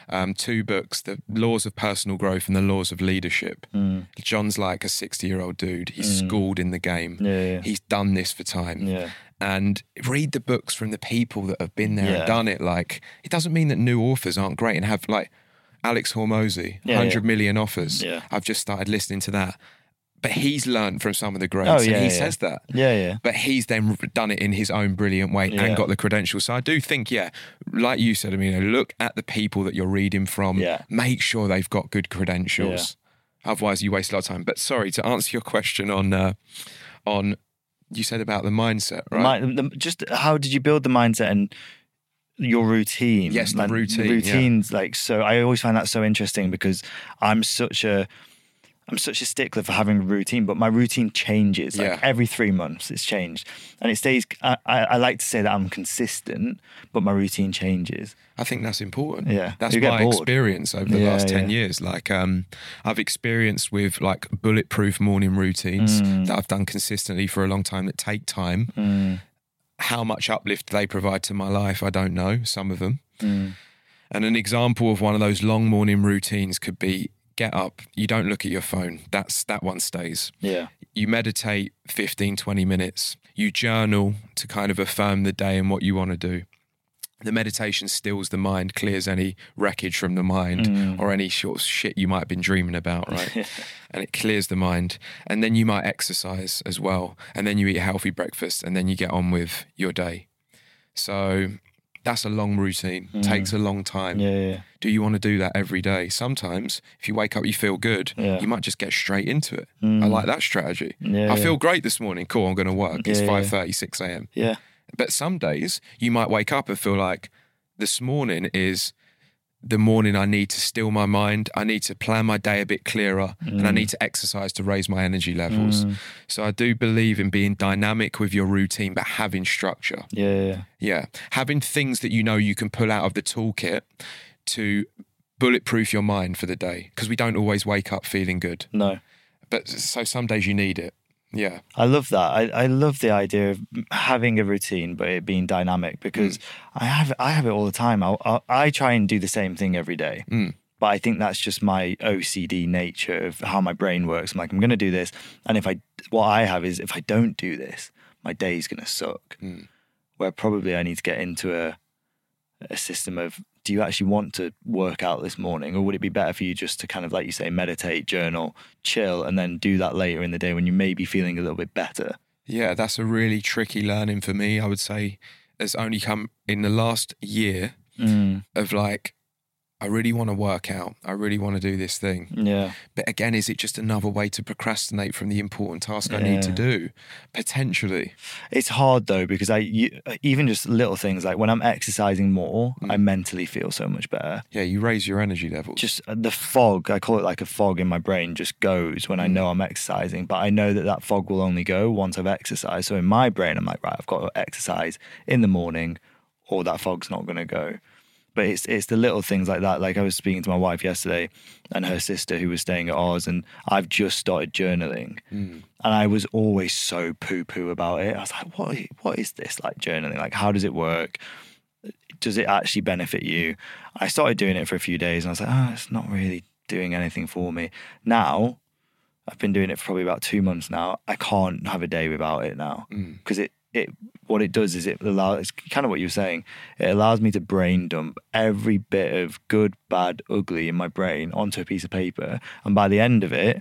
um, two books, The Laws of Personal Growth and The Laws of Leadership. Mm. John's like a sixty-year-old dude. He's mm. schooled in the game. Yeah, yeah. He's done this for time. Yeah. And read the books from the people that have been there yeah. and done it. Like, it doesn't mean that new authors aren't great and have, like, Alex Hormozy, yeah, one hundred yeah. million offers. Yeah. I've just started listening to that. But he's learned from some of the greats, oh, yeah, and he yeah. says that. Yeah, yeah. But he's then done it in his own brilliant way yeah. and got the credentials. So I do think, yeah, like you said, Emilio, look at the people that you're reading from. Yeah. Make sure they've got good credentials. Yeah. Otherwise, you waste a lot of time. But sorry, to answer your question on, uh, on you said about the mindset, right? My, the, just how did you build the mindset and your routine? Yes, the like, routine. The routines, yeah. like, so I always find that so interesting because I'm such a... I'm such a stickler for having a routine, but my routine changes. Like yeah. every three months it's changed. And it stays, I, I, I like to say that I'm consistent, but my routine changes. I think that's important. Yeah. That's you my experience over the yeah, last ten yeah. years. Like um, I've experienced with like bulletproof morning routines mm. that I've done consistently for a long time that take time. Mm. How much uplift they provide to my life, I don't know, some of them. Mm. And an example of one of those long morning routines could be, get up, you don't look at your phone. That's that one stays. Yeah. You meditate fifteen, twenty minutes. You journal to kind of affirm the day and what you want to do. The meditation stills the mind, clears any wreckage from the mind mm. or any sort of shit you might have been dreaming about, right? And it clears the mind. And then you might exercise as well. And then you eat a healthy breakfast and then you get on with your day. So that's a long routine, mm. takes a long time. Yeah, yeah. Do you want to do that every day? Sometimes if you wake up, you feel good, yeah. you might just get straight into it. Mm. I like that strategy. Yeah, I yeah. feel great this morning. Cool, I'm going to work. Yeah, it's five thirty, six a.m. Yeah. But some days you might wake up and feel like this morning is the morning I need to still my mind. I need to plan my day a bit clearer mm. and I need to exercise to raise my energy levels. Mm. So I do believe in being dynamic with your routine, but having structure. Yeah, yeah. Yeah. Having things that you know you can pull out of the toolkit to bulletproof your mind for the day. Because we don't always wake up feeling good. No. But so some days you need it. Yeah. I love that. I, I love the idea of having a routine, but it being dynamic, because mm. I have I have it all the time. I, I, I try and do the same thing every day. Mm. But I think that's just my O C D nature of how my brain works. I'm like, I'm going to do this. And if I, what I have is if I don't do this, my day's going to suck. Mm. Where probably I need to get into a a system of, do you actually want to work out this morning? Or would it be better for you just to kind of, like you say, meditate, journal, chill, and then do that later in the day when you may be feeling a little bit better? Yeah, that's a really tricky learning for me. I would say it's only come in the last year mm. of like, I really want to work out. I really want to do this thing. Yeah. But again, is it just another way to procrastinate from the important task yeah. I need to do? Potentially. It's hard though, because I you, even just little things like when I'm exercising more, mm. I mentally feel so much better. Yeah, you raise your energy levels. Just the fog, I call it like a fog in my brain, just goes when mm. I know I'm exercising. But I know that that fog will only go once I've exercised. So in my brain, I'm like, right, I've got to exercise in the morning or that fog's not going to go. But it's it's the little things like that. Like I was speaking to my wife yesterday and her sister who was staying at ours, and I've just started journaling. Mm. And I was always so poo-poo about it. I was like, what, what is this, like journaling? Like, how does it work? Does it actually benefit you? I started doing it for a few days and I was like, oh, it's not really doing anything for me. Now, I've been doing it for probably about two months now. I can't have a day without it now because mm. it, It what it does is it allows, it's kind of what you're saying, it allows me to brain dump every bit of good, bad, ugly in my brain onto a piece of paper. And by the end of it,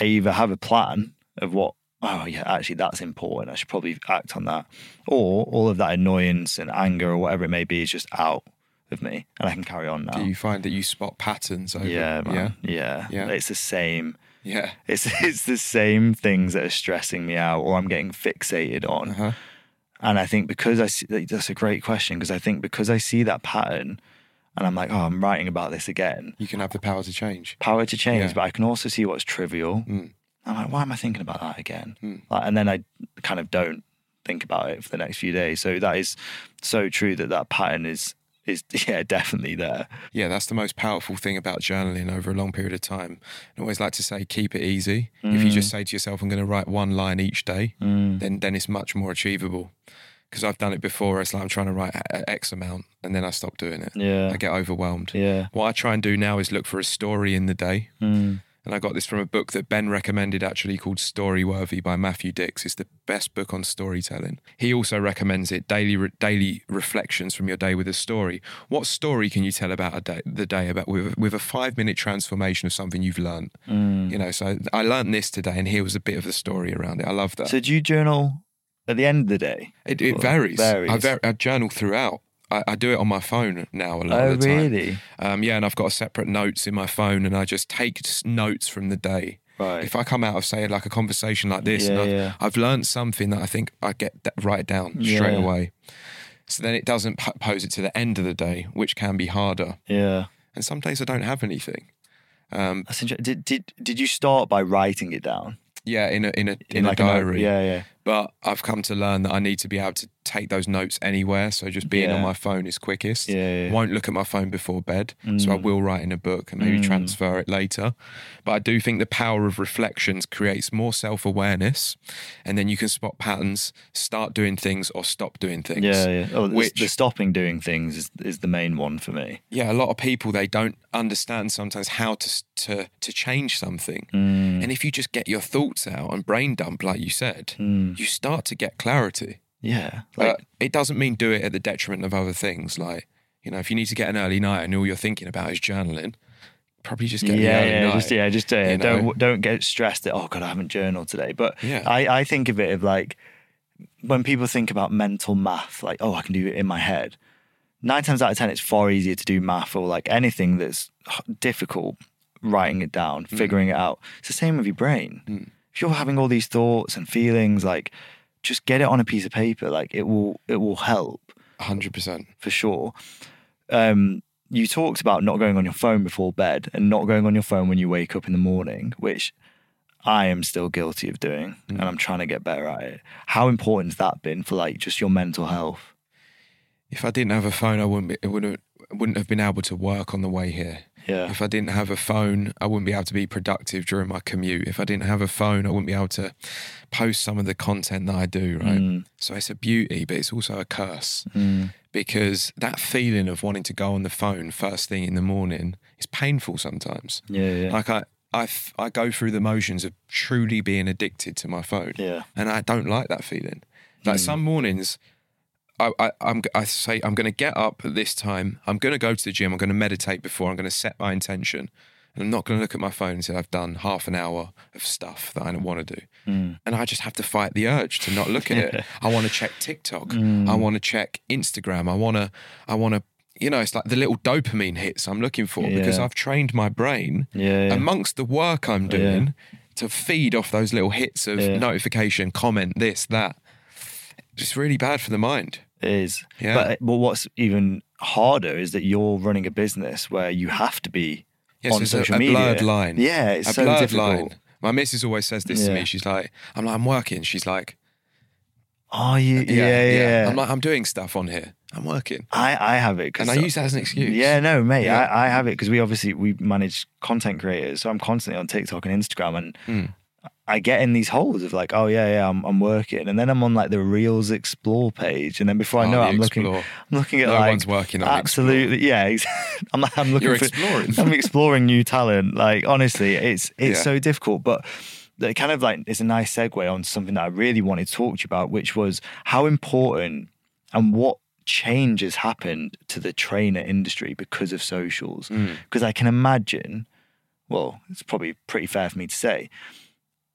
I either have a plan of what, oh yeah, actually that's important, I should probably act on that. Or all of that annoyance and anger or whatever it may be is just out of me and I can carry on now. Do you find that you spot patterns over? Yeah, man. Yeah. yeah. yeah. It's the same. Yeah, it's it's the same things that are stressing me out, or I'm getting fixated on. Uh-huh. And I think because I see, that's a great question, because I think because I see that pattern, and I'm like, oh, I'm writing about this again. You can have the power to change. Power to change, yeah. But I can also see what's trivial. Mm. I'm like, why am I thinking about that again? Mm. Like, and then I kind of don't think about it for the next few days. So that is so true that that pattern is. Is, yeah, definitely there. Yeah, that's the most powerful thing about journaling over a long period of time. I always like to say, keep it easy. Mm. If you just say to yourself, I'm going to write one line each day, mm. then then it's much more achievable. Because I've done it before. It's like I'm trying to write X amount and then I stop doing it. Yeah. I get overwhelmed. Yeah. What I try and do now is look for a story in the day. Mm. And I got this from a book that Ben recommended, actually called Storyworthy by Matthew Dix. It's the best book on storytelling. He also recommends it, daily re- daily reflections from your day with a story. What story can you tell about a day, the day about with, with a five-minute transformation of something you've learned? Mm. You know, so I learned this today and here was a bit of the story around it. I love that. So do you journal at the end of the day? It, it varies. varies. I, ver- I journal throughout. I, I do it on my phone now a lot oh, of the time. Oh, really? Um, yeah, and I've got a separate notes in my phone and I just take notes from the day. Right. If I come out of, say, like a conversation like this, yeah, and I've, yeah. I've learned something that I think I get that, write it down yeah. straight away. So then it doesn't p- pose it to the end of the day, which can be harder. Yeah. And some days I don't have anything. Um, That's interesting. Did, did, did you start by writing it down? Yeah, in a in a in, in like a diary. A, yeah, yeah. But I've come to learn that I need to be able to take those notes anywhere. So just being yeah. on my phone is quickest. Yeah, yeah. Won't look at my phone before bed. Mm. So I will write in a book and maybe mm. transfer it later. But I do think the power of reflections creates more self-awareness, and then you can spot patterns, start doing things or stop doing things. Yeah, yeah. Oh, which, the stopping doing things is, is the main one for me. Yeah, a lot of people, they don't understand sometimes how to to to change something. Mm. And if you just get your thoughts out and brain dump, like you said, mm. you start to get clarity. Yeah. Like, uh, it doesn't mean do it at the detriment of other things. Like, you know, if you need to get an early night and all you're thinking about is journaling, probably just get yeah, an early yeah, night. Just, yeah, just do it. Don't, know? don't get stressed that, oh God, I haven't journaled today. But yeah. I, I think of it of like, when people think about mental math, like, oh, I can do it in my head. Nine times out of ten, it's far easier to do math or like anything that's difficult, writing it down, mm. figuring it out. It's the same with your brain. Mm. If you're having all these thoughts and feelings, like, just get it on a piece of paper. Like it will, it will help. one hundred percent for sure. Um, you talked about not going on your phone before bed and not going on your phone when you wake up in the morning, which I am still guilty of doing, mm. and I'm trying to get better at it. How important has that been for like just your mental health? If I didn't have a phone, I wouldn't be, it wouldn't, wouldn't have been able to work on the way here. Yeah. If I didn't have a phone, I wouldn't be able to be productive during my commute. If I didn't have a phone, I wouldn't be able to post some of the content that I do, right? Mm. So it's a beauty, but it's also a curse mm. because that feeling of wanting to go on the phone first thing in the morning is painful sometimes. Yeah, yeah. Like I, I, I go through the motions of truly being addicted to my phone. Yeah. And I don't like that feeling. Like mm. some mornings... I, I, I'm, I say I'm going to get up at this time. I'm going to go to the gym. I'm going to meditate before. I'm going to set my intention. And I'm not going to look at my phone until I've done half an hour of stuff that I don't want to do. Mm. And I just have to fight the urge to not look at it. I want to check TikTok. Mm. I want to check Instagram. I want to, I want to, you know, it's like the little dopamine hits I'm looking for yeah. because I've trained my brain yeah, yeah. amongst the work I'm doing yeah. to feed off those little hits of yeah. notification, comment, this, that. It's really bad for the mind. It is. Yeah. But, but what's even harder is that you're running a business where you have to be yes, on social a, a media. Blurred line. Yeah, it's a so blurred difficult. Line. My missus always says this yeah. to me. She's like, I'm like, I'm working. She's like, Are you? Yeah, yeah. yeah. yeah. I'm like, I'm doing stuff on here. I'm working. I, I have it. And I use that as an excuse. Yeah, no, mate, yeah. I, I have it because we obviously, we manage content creators. So I'm constantly on TikTok and Instagram and... Mm. I get in these holes of like, oh yeah, yeah, I'm, I'm working, and then I'm on like the Reels Explore page, and then before I know oh, it, I'm explore. looking, I'm looking at no like, no one's working on absolutely, yeah, I'm, I'm looking. You're exploring. For, I'm exploring new talent. Like honestly, it's it's yeah. so difficult, but it kind of like it's a nice segue on something that I really wanted to talk to you about, which was how important and what change has happened to the trainer industry because of socials. Because mm. I can imagine, well, it's probably pretty fair for me to say.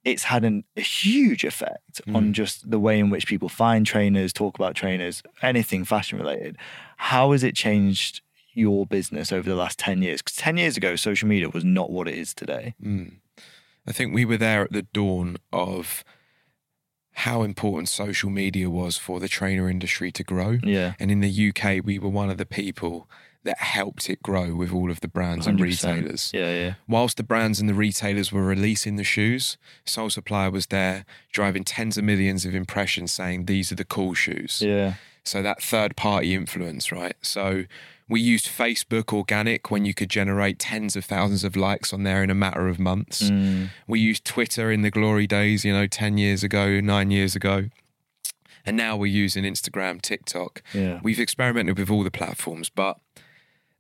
It's had an, a huge effect mm. on just the way in which people find trainers, talk about trainers, anything fashion related. How has it changed your business over the last ten years? Because ten years ago, social media was not what it is today. Mm. I think we were there at the dawn of how important social media was for the trainer industry to grow. Yeah. And in the U K, we were one of the people that helped it grow with all of the brands one hundred percent. And retailers. Yeah, yeah. Whilst the brands and the retailers were releasing the shoes, Sole Supplier was there driving tens of millions of impressions saying, these are the cool shoes. Yeah. So that third party influence, right? So we used Facebook organic when you could generate tens of thousands of likes on there in a matter of months. Mm. We used Twitter in the glory days, you know, ten years ago, nine years ago. And now we're using Instagram, TikTok. Yeah. We've experimented with all the platforms, but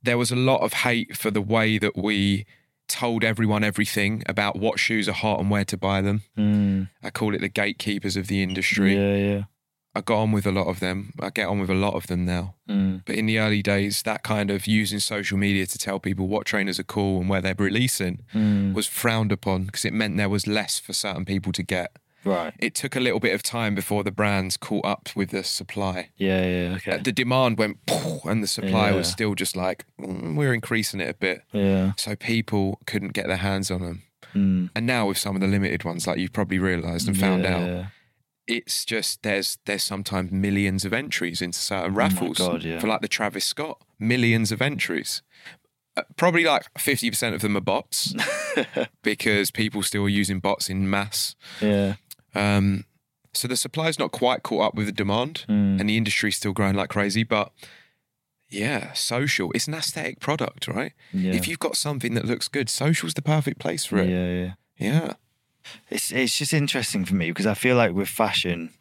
there was a lot of hate for the way that we told everyone everything about what shoes are hot and where to buy them. Mm. I call it the gatekeepers of the industry. Yeah, yeah. I got on with a lot of them. I get on with a lot of them now. Mm. But in the early days, that kind of using social media to tell people what trainers are cool and where they're releasing mm. was frowned upon because it meant there was less for certain people to get. Right. It took a little bit of time before the brands caught up with the supply. Yeah, yeah, okay. The demand went, and the supply yeah. was still just like, mm, we're increasing it a bit. Yeah. So people couldn't get their hands on them. Mm. And now with some of the limited ones, like you've probably realised and found yeah, out, yeah. it's just there's there's sometimes millions of entries into certain raffles. Oh my God, yeah. For like the Travis Scott, millions of entries. Probably like fifty percent of them are bots because people still are using bots in mass. Yeah. Um, so the supply's not quite caught up with the demand mm. and the industry's still growing like crazy, but yeah, social, it's an aesthetic product, right? Yeah. If you've got something that looks good, social's the perfect place for it. Yeah, yeah. Yeah. It's, it's just interesting for me because I feel like with fashion,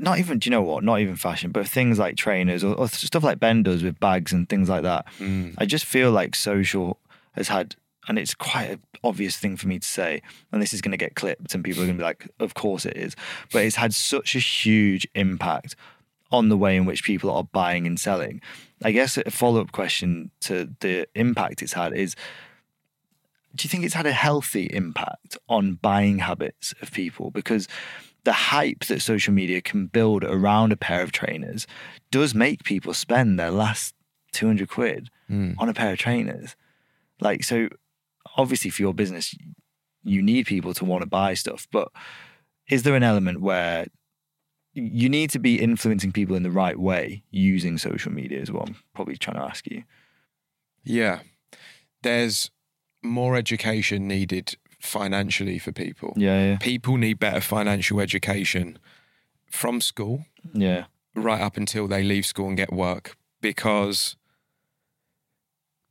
not even, do you know what? Not even fashion, but things like trainers or, or stuff like Ben does with bags and things like that. Mm. I just feel like social has had... And it's quite an obvious thing for me to say, and this is going to get clipped and people are going to be like, of course it is. But it's had such a huge impact on the way in which people are buying and selling. I guess a follow-up question to the impact it's had is, do you think it's had a healthy impact on buying habits of people? Because the hype that social media can build around a pair of trainers does make people spend their last two hundred quid mm. on a pair of trainers. Like, so... Obviously, for your business, you need people to want to buy stuff. But is there an element where you need to be influencing people in the right way using social media is what I'm probably trying to ask you. Yeah. There's more education needed financially for people. Yeah, yeah. People need better financial education from school. Yeah. Right up until they leave school and get work because...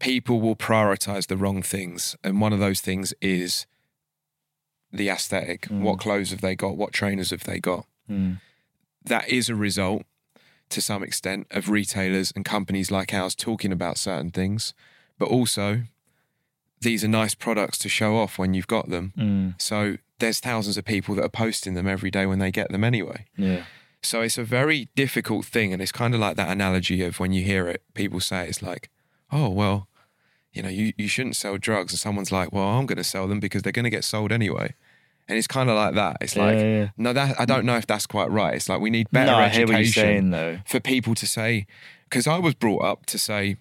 people will prioritize the wrong things. And one of those things is the aesthetic. Mm. What clothes have they got? What trainers have they got? Mm. That is a result, to some extent, of retailers and companies like ours talking about certain things, but also these are nice products to show off when you've got them. Mm. So there's thousands of people that are posting them every day when they get them anyway. Yeah. So it's a very difficult thing. And it's kind of like that analogy of when you hear it, people say, it's like, oh, well, you know, you, you shouldn't sell drugs. And someone's like, well, I'm going to sell them because they're going to get sold anyway. And it's kind of like that. It's like, yeah, yeah. no, that I don't know if that's quite right. It's like, we need better no, education I hear what you're saying, though. For people to say, because I was brought up to say,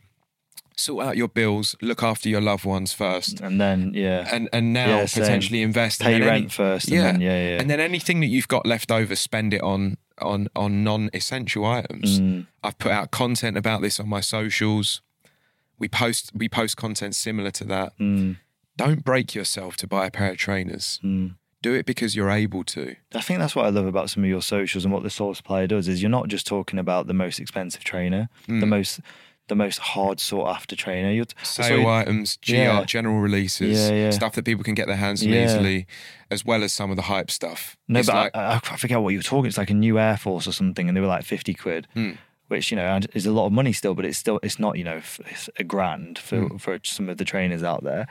sort out your bills, look after your loved ones first. And then, yeah. And and now yeah, potentially same. invest. Pay rent any, first. And yeah. Then, yeah, yeah. And then anything that you've got left over, spend it on on, on non-essential items. Mm. I've put out content about this on my socials. We post, we post content similar to that. Mm. Don't break yourself to buy a pair of trainers. Mm. Do it because you're able to. I think that's what I love about some of your socials and what the Sole Supplier does is you're not just talking about the most expensive trainer, mm. the most... the most hard sought after trainer. You're t- Sale so, items, G R, yeah. general releases, yeah, yeah. stuff that people can get their hands on yeah. easily, as well as some of the hype stuff. No, it's but like, I, I forget what you were talking. It's like a new Air Force or something, and they were like fifty quid, mm. which, you know, is a lot of money still, but it's still, it's not, you know, it's a grand for, mm. for some of the trainers out there.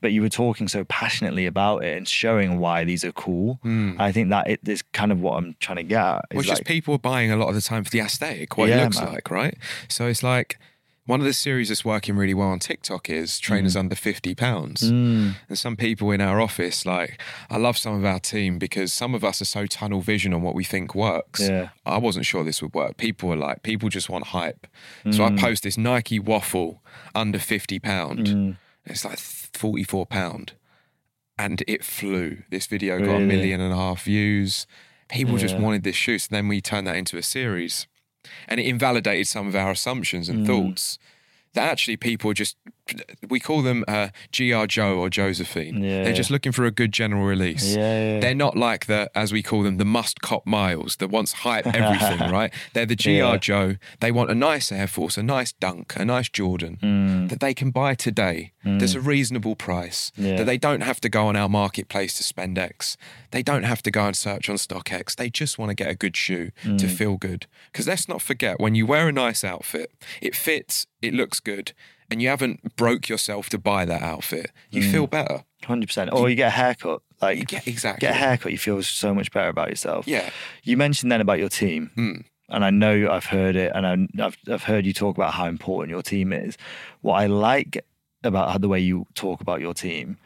But you were talking so passionately about it and showing why these are cool. Mm. I think that it is kind of what I'm trying to get at. Which like, is people are buying a lot of the time for the aesthetic, what yeah, it looks man. like, right? So it's like, one of the series that's working really well on TikTok is trainers mm. under fifty pounds. Mm. And some people in our office, like, I love some of our team because some of us are so tunnel vision on what we think works. Yeah. I wasn't sure this would work. People are like, people just want hype. Mm. So I post this Nike waffle under fifty pound. Mm. It's like forty-four pound. And it flew. This video really? got a million and a half views. People yeah. just wanted this shoe. So then we turned that into a series. And it invalidated some of our assumptions and mm. thoughts that actually people just, we call them uh, G R Joe or Josephine. Yeah, They're yeah. just looking for a good general release. Yeah, yeah. They're not like the, as we call them, the must cop miles that wants hype everything, right? They're the G R yeah. Joe. They want a nice Air Force, a nice Dunk, a nice Jordan mm. that they can buy today. Mm. There's a reasonable price yeah. that they don't have to go on our marketplace to spend X. They don't have to go and search on StockX. They just want to get a good shoe mm. to feel good. Because let's not forget, when you wear a nice outfit, it fits, it looks good, and you haven't broke yourself to buy that outfit, you mm. feel better. one hundred percent. Or you get a haircut. Like you get, exactly. get a haircut, you feel so much better about yourself. Yeah. You mentioned then about your team. Mm. And I know I've heard it, and I've, I've heard you talk about how important your team is. What I like about how the way you talk about your team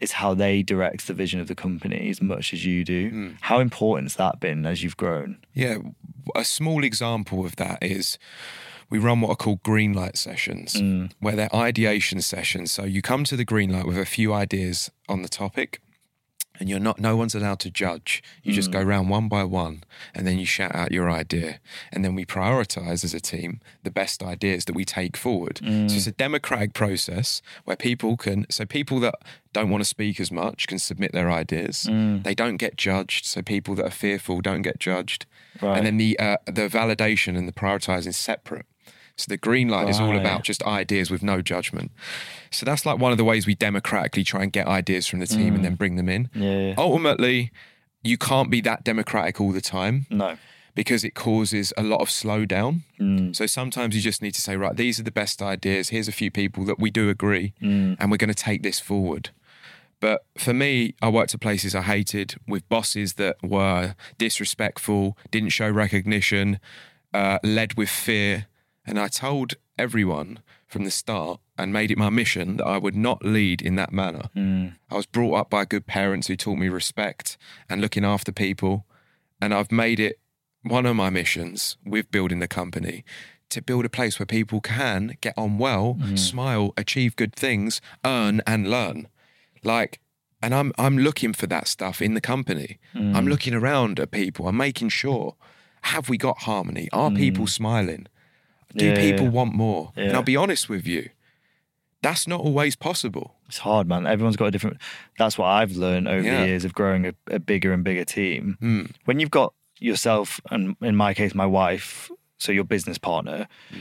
is how they direct the vision of the company as much as you do. Mm. How important has that been as you've grown? Yeah. A small example of that is... we run what are called green light sessions, mm. where they're ideation sessions. So you come to the green light with a few ideas on the topic, and you're not, no one's allowed to judge. You mm. just go round one by one, and then you shout out your idea. And then we prioritize as a team the best ideas that we take forward. Mm. So it's a democratic process where people can, so people that don't want to speak as much can submit their ideas. Mm. They don't get judged. So people that are fearful don't get judged. Right. And then the uh, the validation and the prioritizing is separate. So the green light right. is all about just ideas with no judgment. So that's like one of the ways we democratically try and get ideas from the team mm. and then bring them in. Yeah, yeah. Ultimately, you can't be that democratic all the time. No. Because it causes a lot of slowdown. Mm. So sometimes you just need to say, right, these are the best ideas. Here's a few people that we do agree mm. and we're going to take this forward. But for me, I worked at places I hated with bosses that were disrespectful, didn't show recognition, uh, led with fear. And I told everyone from the start and made it my mission that I would not lead in that manner. Mm. I was brought up by good parents who taught me respect and looking after people. And I've made it one of my missions with building the company to build a place where people can get on well, mm. smile, achieve good things, earn and learn. Like, and I'm, I'm looking for that stuff in the company. Mm. I'm looking around at people. I'm making sure, have we got harmony? Are mm. people smiling? Do yeah, people yeah. want more? Yeah. And I'll be honest with you, that's not always possible. It's hard, man. Everyone's got a different... That's what I've learned over yeah. the years of growing a, a bigger and bigger team. Mm. When you've got yourself, and in my case, my wife, so your business partner, mm.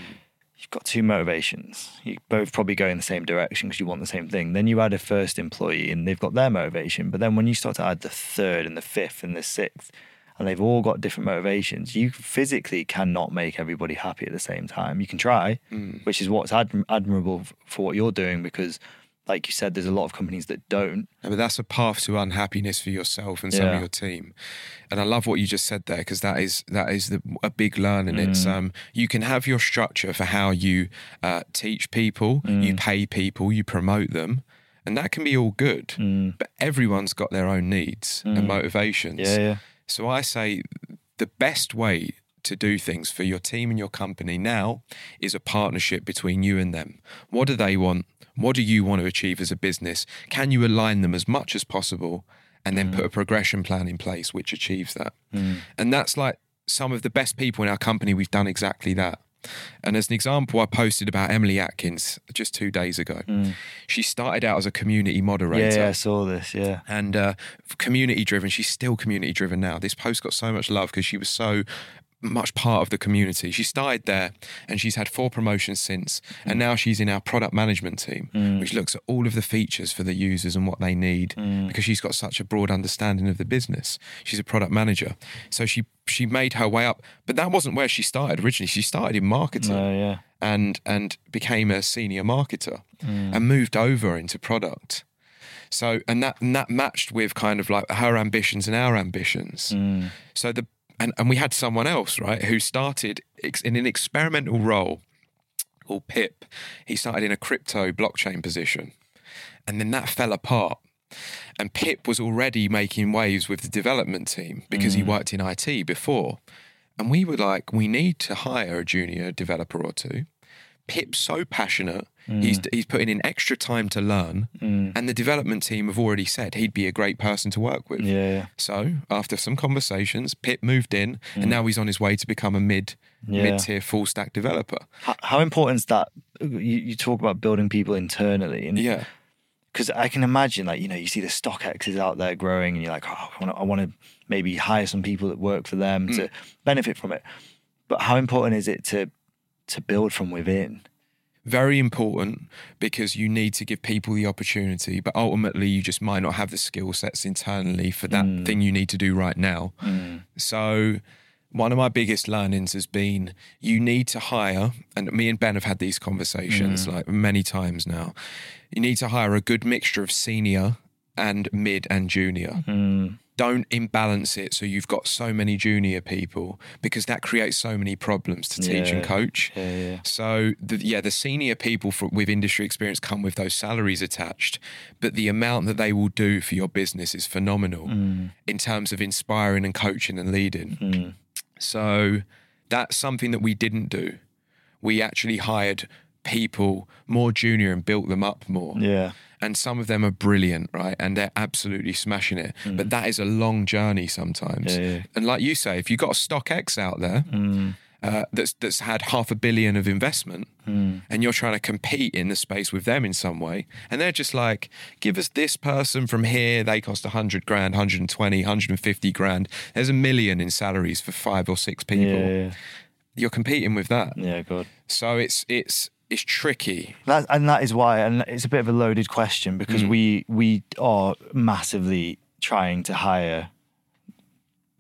you've got two motivations. You both probably go in the same direction because you want the same thing. Then you add a first employee and they've got their motivation. But then when you start to add the third and the fifth and the sixth, and they've all got different motivations, you physically cannot make everybody happy at the same time. You can try, mm. which is what's adm- admirable f- for what you're doing, because like you said, there's a lot of companies that don't. Yeah, but that's a path to unhappiness for yourself and some yeah. of your team. And I love what you just said there, because that is that is the, a big learn. And mm. it's um, you can have your structure for how you uh, teach people, mm. you pay people, you promote them. And that can be all good. Mm. But everyone's got their own needs mm. and motivations. Yeah, yeah. So I say the best way to do things for your team and your company now is a partnership between you and them. What do they want? What do you want to achieve as a business? Can you align them as much as possible and then mm. put a progression plan in place which achieves that? Mm. And that's like some of the best people in our company, we've done exactly that. And as an example, I posted about Emily Atkins just two days ago. Mm. She started out as a community moderator. Yeah, I saw this, yeah. And uh, community driven. She's still community driven now. This post got so much love because she was so much part of the community. She started there and she's had four promotions since. Mm. And now she's in our product management team, mm. which looks at all of the features for the users and what they need mm. because she's got such a broad understanding of the business. She's a product manager. So she She made her way up, but that wasn't where she started originally. She started in marketing no, yeah. and and became a senior marketer mm. and moved over into product. So, and that and that matched with kind of like her ambitions and our ambitions. Mm. So the and, and we had someone else, right, who started ex- in an experimental role called Pip. He started in a crypto blockchain position, and then that fell apart. And Pip was already making waves with the development team because mm. he worked in I T before. And we were like, we need to hire a junior developer or two. Pip's so passionate, mm. he's he's putting in extra time to learn. Mm. And the development team have already said he'd be a great person to work with. Yeah. So after some conversations, Pip moved in mm. and now he's on his way to become a mid, yeah. mid-tier full stack developer. How, how important is that? You, you talk about building people internally. And yeah. Because I can imagine, like, you know, you see the StockXs out there growing and you're like, oh, I want to I want to maybe hire some people that work for them mm. to benefit from it. But how important is it to to build from within? Very important, because you need to give people the opportunity, but ultimately you just might not have the skill sets internally for that mm. thing you need to do right now. Mm. So one of my biggest learnings has been you need to hire, and me and Ben have had these conversations mm. like many times now, you need to hire a good mixture of senior and mid and junior. Mm. Don't imbalance it so you've got so many junior people, because that creates so many problems to teach yeah. and coach. Yeah, yeah. So, the, yeah, the senior people for, with industry experience come with those salaries attached, but the amount that they will do for your business is phenomenal mm. in terms of inspiring and coaching and leading. Mm. So that's something that we didn't do. We actually hired people more junior and built them up more. Yeah. And some of them are brilliant, right? And they're absolutely smashing it. Mm. But that is a long journey sometimes. Yeah, yeah. And like you say, if you've got a StockX out there mm. uh, that's that's had half a billion of investment mm. and you're trying to compete in the space with them in some way, and they're just like, give us this person from here. They cost one hundred grand, one hundred twenty, one hundred fifty grand. There's a million in salaries for five or six people. Yeah, yeah. You're competing with that. Yeah, good. So it's it's... It's tricky. That, and that is why, and it's a bit of a loaded question, because mm. we we are massively trying to hire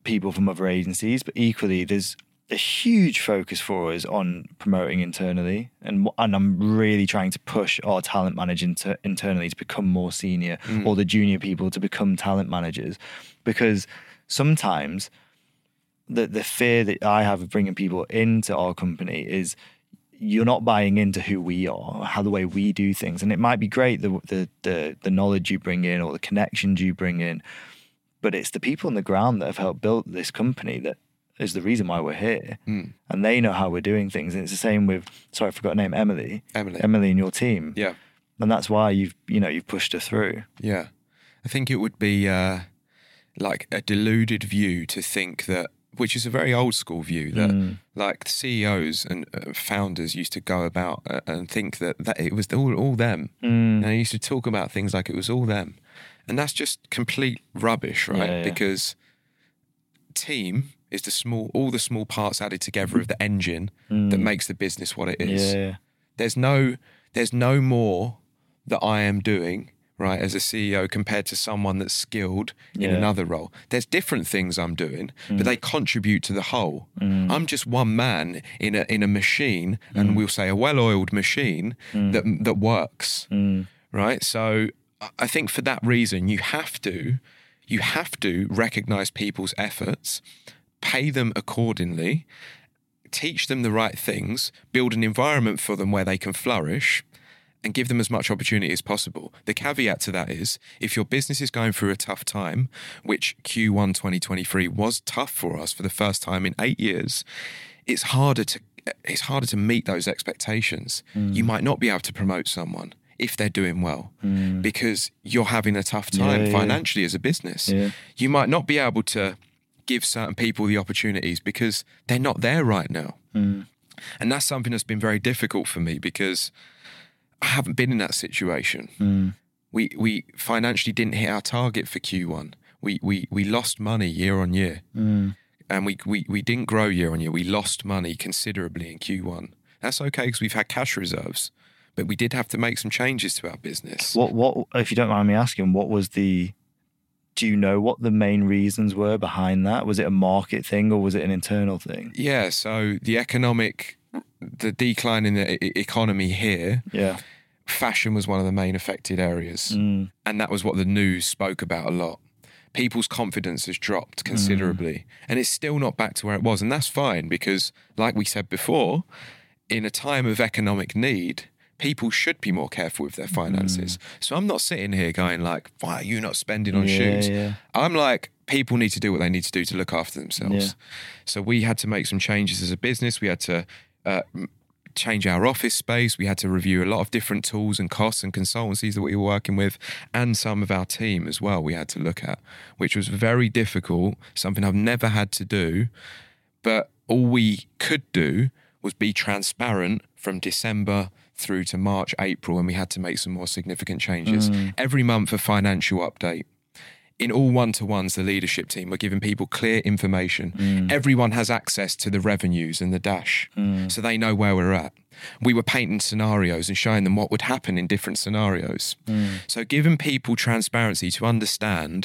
people from other agencies, but equally there's a huge focus for us on promoting internally. And and I'm really trying to push our talent manager inter- internally to become more senior mm. or the junior people to become talent managers, because sometimes the the fear that I have of bringing people into our company is you're not buying into who we are, how the way we do things. And it might be great, the, the the the knowledge you bring in or the connections you bring in, but it's the people on the ground that have helped build this company that is the reason why we're here. Mm. And they know how we're doing things. And it's the same with, sorry, I forgot her name, Emily. Emily. Emily and your team. Yeah. And that's why you've, you know, you've pushed her through. Yeah. I think it would be uh, like a deluded view to think that, which is a very old school view that mm. like C E Os and uh, founders used to go about uh, and think that, that it was all, all them. Mm. And they used to talk about things like it was all them. And that's just complete rubbish, right? Yeah, yeah. Because team It's the small, all the small parts added together of the engine mm. that makes the business what it is. Yeah. There's no, there's no more that I am doing, right, as a C E O compared to someone that's skilled yeah. in another role. There's different things I'm doing, mm. but they contribute to the whole. Mm. I'm just one man in a in a machine, mm. and we'll say a well-oiled machine mm. that that works, mm. right? So I think for that reason, you have to you have to recognize people's efforts, pay them accordingly, teach them the right things, build an environment for them where they can flourish, and give them as much opportunity as possible. The caveat to that is, if your business is going through a tough time, which Q one twenty twenty-three was tough for us for the first time in eight years, it's harder to it's harder to meet those expectations. Mm. You might not be able to promote someone if they're doing well, mm. because you're having a tough time yeah, financially yeah. as a business. Yeah. You might not be able to give certain people the opportunities because they're not there right now. Mm. And that's something that's been very difficult for me because I haven't been in that situation. Mm. We we financially didn't hit our target for Q one. We we we lost money year on year. Mm. And we, we we didn't grow year on year. We lost money considerably in Q one. That's okay because we've had cash reserves, but we did have to make some changes to our business. What what if you don't mind me asking, what was the do you know what the main reasons were behind that? Was it a market thing or was it an internal thing? Yeah, so the economic the decline in the economy here, yeah. fashion was one of the main affected areas. Mm. And that was what the news spoke about a lot. People's confidence has dropped considerably mm. and it's still not back to where it was. And that's fine because, like we said before, in a time of economic need, people should be more careful with their finances. Mm. So I'm not sitting here going like, why are you not spending on yeah, shoes? Yeah. I'm like, people need to do what they need to do to look after themselves. Yeah. So we had to make some changes as a business. We had to Uh, change our office space. We had to review a lot of different tools and costs and consultancies that we were working with, and some of our team as well we had to look at, which was very difficult, something I've never had to do. But all we could do was be transparent from December through to March, April, and we had to make some more significant changes. Mm. Every month a financial update. In all one-to-ones, the leadership team were giving people clear information. Mm. Everyone has access to the revenues and the dash, mm. so they know where we're at. We were painting scenarios and showing them what would happen in different scenarios. Mm. So giving people transparency to understand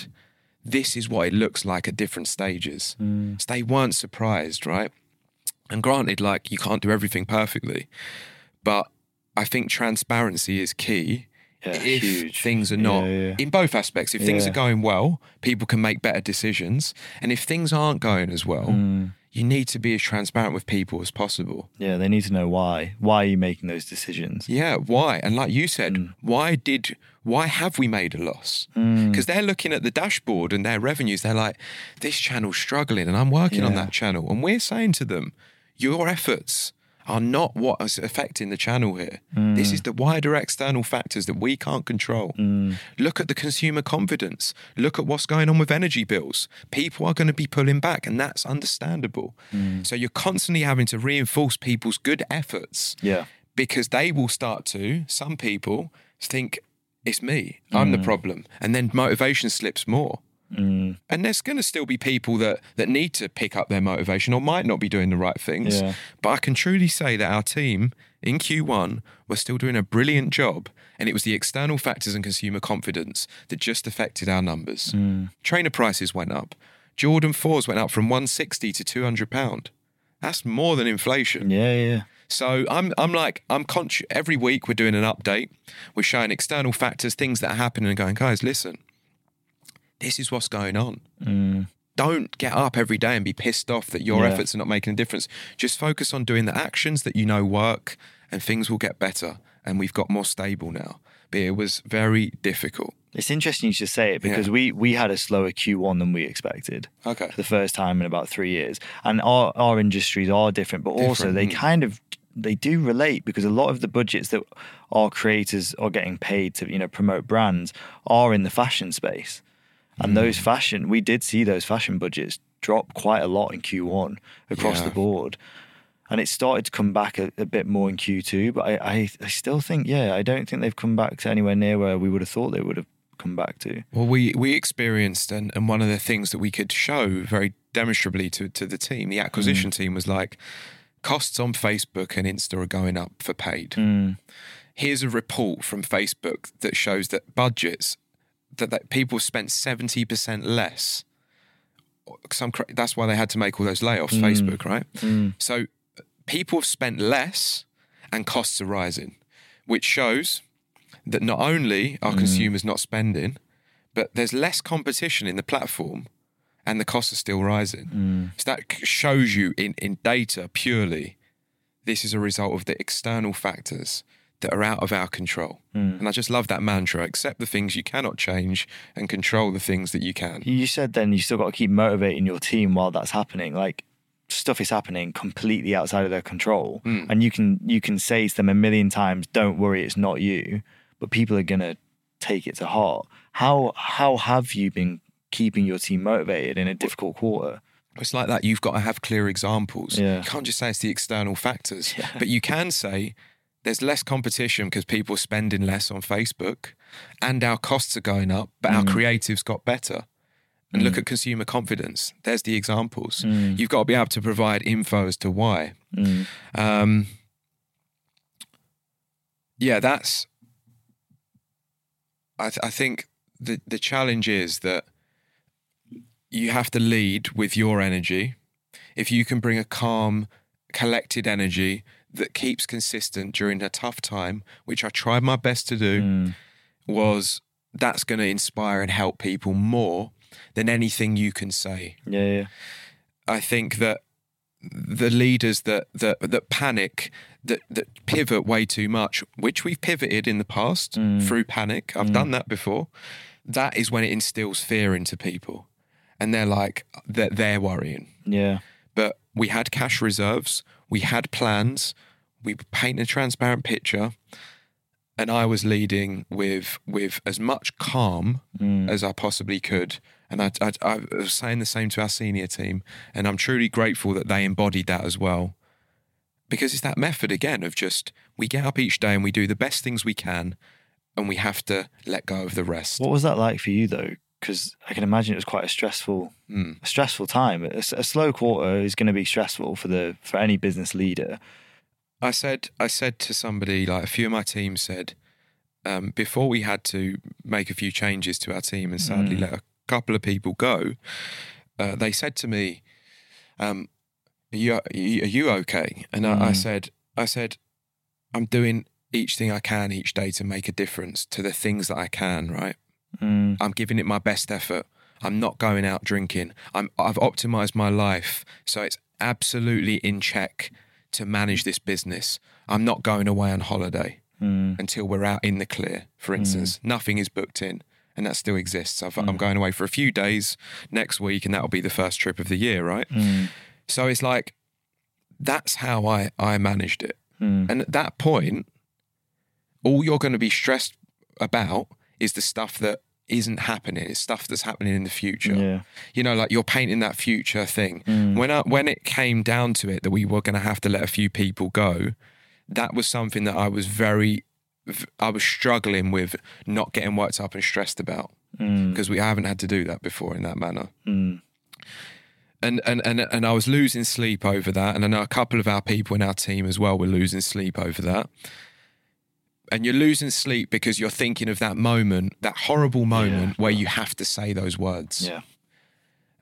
this is what it looks like at different stages. Mm. So they weren't surprised, right? And granted, like, you can't do everything perfectly, but I think transparency is key. Yeah, if huge. Things are not yeah, yeah. in both aspects, if yeah. things are going well, people can make better decisions, and if things aren't going as well, mm. you need to be as transparent with people as possible. Yeah, they need to know why. Why are you making those decisions? Yeah, why? And like you said, mm. why did why have we made a loss? Because mm. they're looking at the dashboard and their revenues. They're like, this channel's struggling, and I'm working yeah. on that channel, and we're saying to them, your efforts are not what is affecting the channel here. Mm. This is the wider external factors that we can't control. Mm. Look at the consumer confidence. Look at what's going on with energy bills. People are going to be pulling back, and that's understandable. Mm. So you're constantly having to reinforce people's good efforts yeah. because they will start to, some people, think, it's me, I'm mm. the problem. And then motivation slips more. Mm. And there's going to still be people that, that need to pick up their motivation or might not be doing the right things. Yeah. But I can truly say that our team in Q one were still doing a brilliant job, and it was the external factors and consumer confidence that just affected our numbers. Mm. Trainer prices went up. Jordan fours went up from one hundred sixty to two hundred pounds. That's more than inflation. Yeah, yeah. So I'm I'm like, I'm conscious. Every week we're doing an update. We're showing external factors, things that are happening, and going, guys, listen. This is what's going on. Mm. Don't get up every day and be pissed off that your yeah. efforts are not making a difference. Just focus on doing the actions that you know work, and things will get better. And we've got more stable now. But it was very difficult. It's interesting you should say it, because yeah. we we had a slower Q one than we expected. Okay. For the first time in about three years. And our, our industries are different, but different. also they mm. kind of... they do relate, because a lot of the budgets that our creators are getting paid to, you know, promote brands are in the fashion space. And those fashion, we did see those fashion budgets drop quite a lot in Q one across yeah. the board. And it started to come back a, a bit more in Q two, but I, I, I still think, yeah, I don't think they've come back to anywhere near where we would have thought they would have come back to. Well, we, we experienced, and, and one of the things that we could show very demonstrably to, to the team. The acquisition mm. team was like, costs on Facebook and Insta are going up for paid. Mm. Here's a report from Facebook that shows that budgets, that, that people spent seventy percent less. Some, that's why they had to make all those layoffs, mm. Facebook, right? Mm. So people have spent less and costs are rising, which shows that not only are mm. consumers not spending, but there's less competition in the platform and the costs are still rising. Mm. So that shows you in, in data purely, this is a result of the external factors that are out of our control. Mm. And I just love that mantra, accept the things you cannot change and control the things that you can. You said then you still got to keep motivating your team while that's happening. Like, stuff is happening completely outside of their control. Mm. And you can you can say to them a million times, don't worry, it's not you, but people are going to take it to heart. How how have you been keeping your team motivated in a difficult quarter? It's like that. You've got to have clear examples. Yeah. You can't just say it's the external factors, yeah. but you can say, there's less competition because people are spending less on Facebook and our costs are going up, but mm. our creatives got better. And mm. look at consumer confidence. There's the examples. Mm. You've got to be able to provide info as to why. Mm. Um, yeah, that's... I, th- I think the, the challenge is that you have to lead with your energy. If you can bring a calm, collected energy that keeps consistent during a tough time, which I tried my best to do, mm. was that's going to inspire and help people more than anything you can say. Yeah, yeah. I think that the leaders that that, that panic, that, that pivot way too much, which we've pivoted in the past mm. through panic. I've mm. done that before. That is when it instills fear into people. And they're like, they're, they're worrying. Yeah. But we had cash reserves. We had plans, we painted a transparent picture, and I was leading with with as much calm mm. as I possibly could. And I, I, I was saying the same to our senior team, and I'm truly grateful that they embodied that as well. Because it's that method again of just, we get up each day and we do the best things we can, and we have to let go of the rest. What was that like for you though? Because I can imagine it was quite a stressful, mm. a stressful time. A, a slow quarter is going to be stressful for the for any business leader. I said, I said to somebody, like a few of my team said, um, before we had to make a few changes to our team and sadly mm. let a couple of people go, uh, they said to me, um, "Are you are you okay?" And mm. I, I said, I said, I'm doing each thing I can each day to make a difference to the things that I can, right? Mm. I'm giving it my best effort. I'm not going out drinking. I'm, I've optimized my life. So it's absolutely in check to manage this business. I'm not going away on holiday mm. until we're out in the clear, for instance. Mm. Nothing is booked in, and that still exists. I've, mm. I'm going away for a few days next week, and that'll be the first trip of the year, right? Mm. So it's like, that's how I, I managed it. Mm. And at that point, all you're going to be stressed about is the stuff that isn't happening. It's stuff that's happening in the future. Yeah. You know, like you're painting that future thing. Mm. When I, when it came down to it that we were going to have to let a few people go, that was something that I was very, I was struggling with, not getting worked up and stressed about, because mm. we haven't had to do that before in that manner. Mm. And, and and and I was losing sleep over that. And I know a couple of our people in our team as well were losing sleep over that. And you're losing sleep because you're thinking of that moment, that horrible moment yeah. where you have to say those words. Yeah.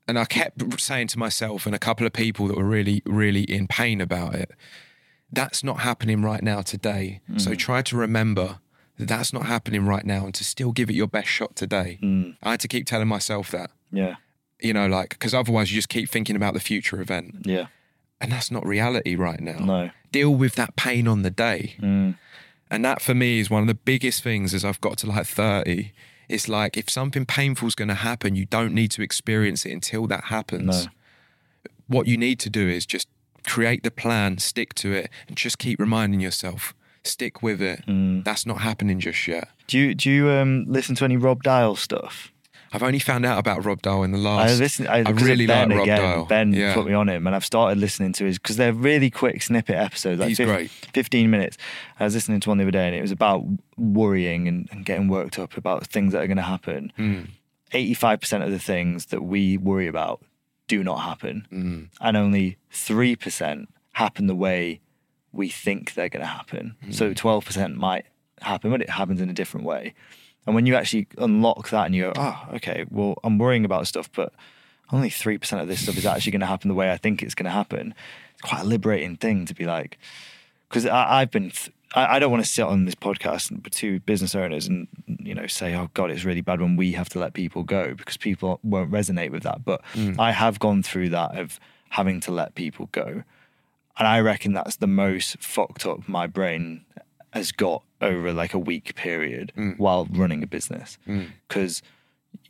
And I kept saying to myself and a couple of people that were really, really in pain about it, that's not happening right now today. Mm. So try to remember that that's not happening right now and to still give it your best shot today. Mm. I had to keep telling myself that. Yeah. You know, like, because otherwise you just keep thinking about the future event. Yeah. And that's not reality right now. No. Deal with that pain on the day. Mm. And that for me is one of the biggest things as I've got to like thirty. It's like, if something painful is going to happen, you don't need to experience it until that happens. No. What you need to do is just create the plan, stick to it, and just keep reminding yourself, stick with it. Mm. That's not happening just yet. Do you, do you um, listen to any Rob Dial stuff? I've only found out about Rob Dial in the last... I, listen, I, I really like Rob again, Dial. Ben yeah. put me on him, and I've started listening to his... Because they're really quick snippet episodes. Like He's fifteen, great. fifteen minutes. I was listening to one the other day, and it was about worrying and, and getting worked up about things that are going to happen. Mm. eighty-five percent of the things that we worry about do not happen. Mm. And only three percent happen the way we think they're going to happen. Mm. So twelve percent might happen, but it happens in a different way. And when you actually unlock that and you go, oh, okay, well, I'm worrying about stuff, but only three percent of this stuff is actually going to happen the way I think it's going to happen. It's quite a liberating thing to be like, because I've been... Th- I don't want to sit on this podcast to business owners and, you know, say, oh God, it's really bad when we have to let people go, because people won't resonate with that. But mm. I have gone through that of having to let people go. And I reckon that's the most fucked up my brain has got over like a week period mm. while running a business. Because mm.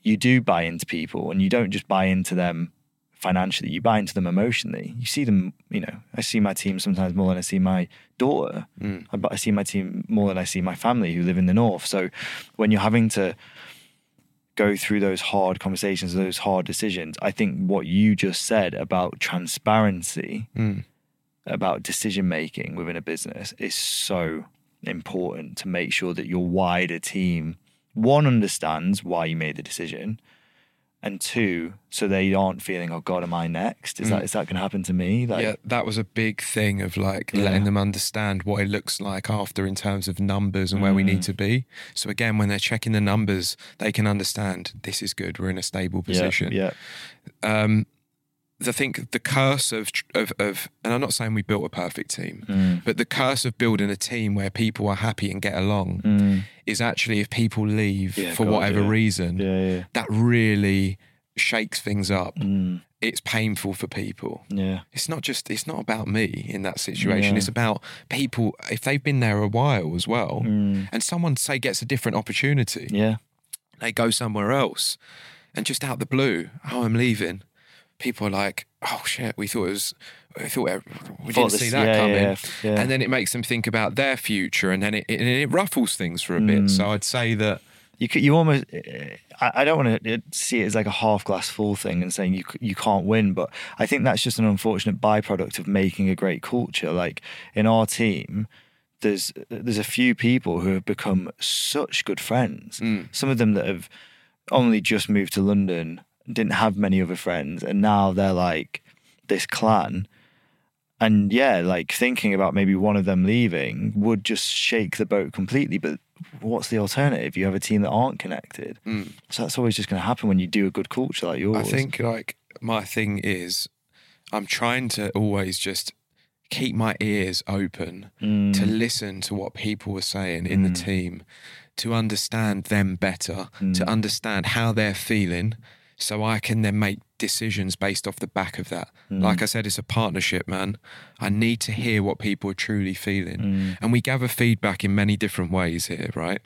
you do buy into people, and you don't just buy into them financially, you buy into them emotionally. You see them, you know, I see my team sometimes more than I see my daughter. Mm. I, I see my team more than I see my family who live in the north. So when you're having to go through those hard conversations, those hard decisions, I think what you just said about transparency, mm. about decision-making within a business is so important to make sure that your wider team, one, understands why you made the decision, and two, so they aren't feeling, oh God, am I next? Is mm. that is that going to happen to me? Like, yeah, that was a big thing of like yeah. letting them understand what it looks like after in terms of numbers and mm. where we need to be. So again, when they're checking the numbers, they can understand this is good. We're in a stable position. Yeah. yeah. Um, I think the curse of, of, of, and I'm not saying we built a perfect team, mm. but the curse of building a team where people are happy and get along mm. is actually if people leave yeah, for God, whatever yeah. reason, yeah, yeah. that really shakes things up. Mm. It's painful for people. Yeah. It's not just, it's not about me in that situation. Yeah. It's about people, if they've been there a while as well, mm. and someone, say, gets a different opportunity. Yeah. They go somewhere else and just out the blue, oh, I'm leaving. People are like, oh shit, we thought it was, we thought we thought didn't this, see that yeah, coming. Yeah, yeah. And then it makes them think about their future, and then it, it, it ruffles things for a mm. bit. So I'd say that. You could, you almost, I don't want to see it as like a half glass full thing and saying you you can't win, but I think that's just an unfortunate byproduct of making a great culture. Like in our team, there's, there's a few people who have become such good friends. Mm. Some of them that have only just moved to London, didn't have many other friends, and now they're like this clan. And yeah, like thinking about maybe one of them leaving would just shake the boat completely. But what's the alternative? You have a team that aren't connected. Mm. So that's always just going to happen when you do a good culture like yours. I think like my thing is I'm trying to always just keep my ears open mm. to listen to what people were saying in mm. the team, to understand them better, mm. to understand how they're feeling, so I can then make decisions based off the back of that. Mm. Like I said, it's a partnership, man. I need to hear what people are truly feeling. Mm. And we gather feedback in many different ways here, right?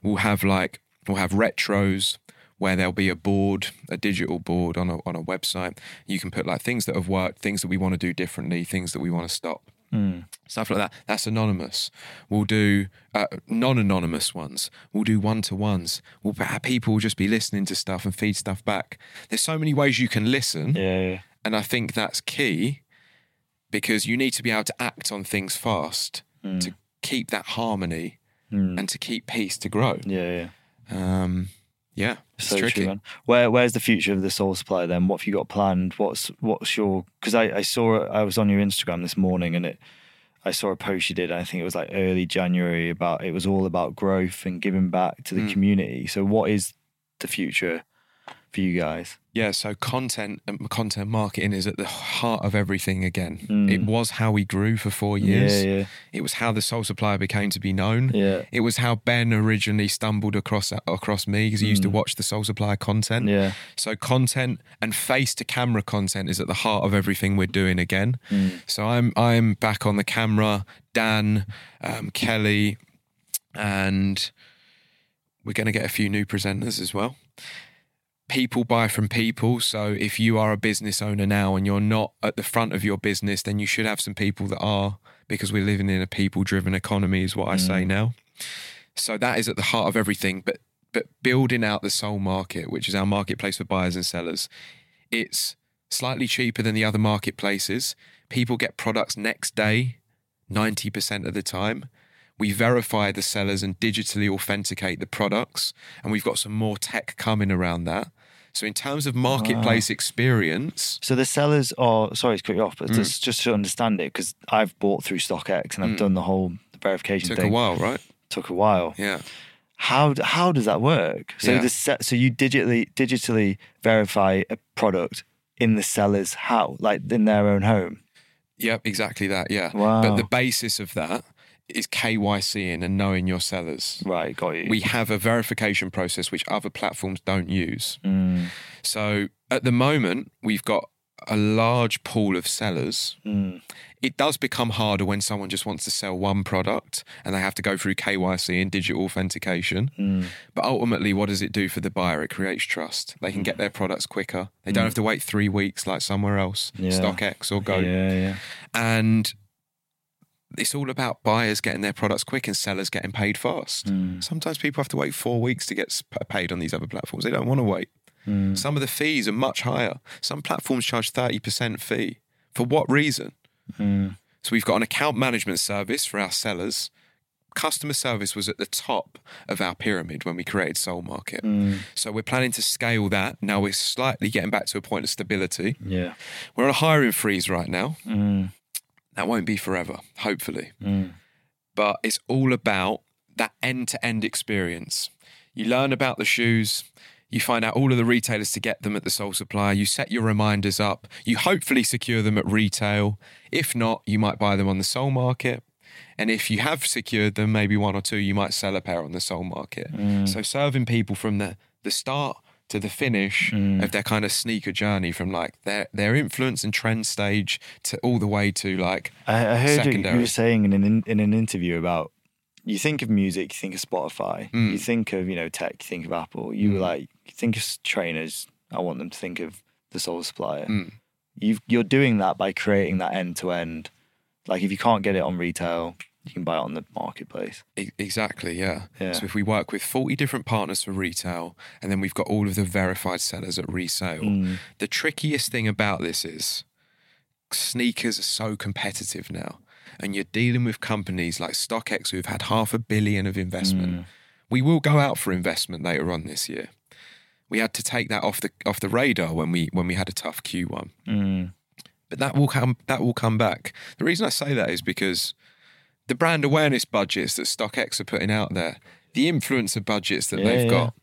We'll have like, we'll have retros where there'll be a board, a digital board on a, on a website. You can put like things that have worked, things that we want to do differently, things that we want to stop. Mm. Stuff like that. That's anonymous. We'll do uh, non-anonymous ones. We'll do one-to-ones. We'll people will just be listening to stuff and feed stuff back. There's so many ways you can listen. Yeah, yeah. And I think that's key, because you need to be able to act on things fast mm. to keep that harmony mm. and to keep peace to grow. Yeah, yeah. Um, yeah, it's so tricky. True, man. Where Where's the future of the Sole Supplier then? What have you got planned? What's What's your? Because I, I saw I was on your Instagram this morning, and it I saw a post you did. I think it was like early January about it was all about growth and giving back to the mm. community. So what is the future for you guys? Yeah, so content and content marketing is at the heart of everything again. Mm. It was how we grew for four years. Yeah, yeah. It was how the Sole Supplier became to be known. Yeah. It was how Ben originally stumbled across across me, because he mm. used to watch the Sole Supplier content. Yeah. So content and face to camera content is at the heart of everything we're doing again. Mm. So I'm I'm back on the camera, Dan, um, Kelly, and we're going to get a few new presenters as well. People buy from people. So if you are a business owner now and you're not at the front of your business, then you should have some people that are, because we're living in a people-driven economy is what mm. I say now. So that is at the heart of everything. But but building out the Sole Market, which is our marketplace for buyers and sellers, it's slightly cheaper than the other marketplaces. People get products next day, ninety percent of the time. We verify the sellers and digitally authenticate the products. And we've got some more tech coming around that. So in terms of marketplace wow. experience... So the sellers are... Sorry to cut you off, but mm. just, just to understand it, because I've bought through StockX and I've mm. done the whole verification Took thing. Took a while, right? Took a while. Yeah. How how does that work? So yeah. the se- so you digitally digitally verify a product in the seller's house, like in their own home? Yep, exactly that, yeah. Wow. But the basis of that is K Y C-ing and knowing your sellers. Right, got you. We have a verification process which other platforms don't use. Mm. So at the moment, we've got a large pool of sellers. Mm. It does become harder when someone just wants to sell one product and they have to go through K Y C and digital authentication. Mm. But ultimately, what does it do for the buyer? It creates trust. They can mm. get their products quicker. They mm. don't have to wait three weeks like somewhere else, yeah. StockX or Go. Yeah, yeah. And it's all about buyers getting their products quick and sellers getting paid fast. Mm. Sometimes people have to wait four weeks to get paid on these other platforms. They don't want to wait. Mm. Some of the fees are much higher. Some platforms charge thirty percent fee. For what reason? Mm. So we've got an account management service for our sellers. Customer service was at the top of our pyramid when we created Sole Market. Mm. So we're planning to scale that. Now we're slightly getting back to a point of stability. Yeah, we're on a hiring freeze right now. Mm. That won't be forever, hopefully. Mm. But it's all about that end-to-end experience. You learn about the shoes. You find out all of the retailers to get them at the Sole Supplier. You set your reminders up. You hopefully secure them at retail. If not, you might buy them on the Sole Market. And if you have secured them, maybe one or two, you might sell a pair on the Sole Market. Mm. So serving people from the, the start to the finish mm. of their kind of sneaker journey, from like their their influence and trend stage to all the way to like I, I heard secondary. You were saying in an in an interview about, you think of music, you think of Spotify, mm. you think of, you know, tech, you think of Apple. You mm. were like, think of trainers. I want them to think of the Sole Supplier. Mm. You've, you're doing that by creating that end to end. Like if you can't get it on retail, you can buy it on the marketplace. Exactly, yeah. yeah. So if we work with forty different partners for retail, and then we've got all of the verified sellers at resale, mm. the trickiest thing about this is sneakers are so competitive now. And you're dealing with companies like StockX who've had half a billion of investment. Mm. We will go out for investment later on this year. We had to take that off the off the radar when we when we had a tough Q one. Mm. But that will come that will come back. The reason I say that is because the brand awareness budgets that StockX are putting out there, the influencer budgets that yeah, they've yeah. got,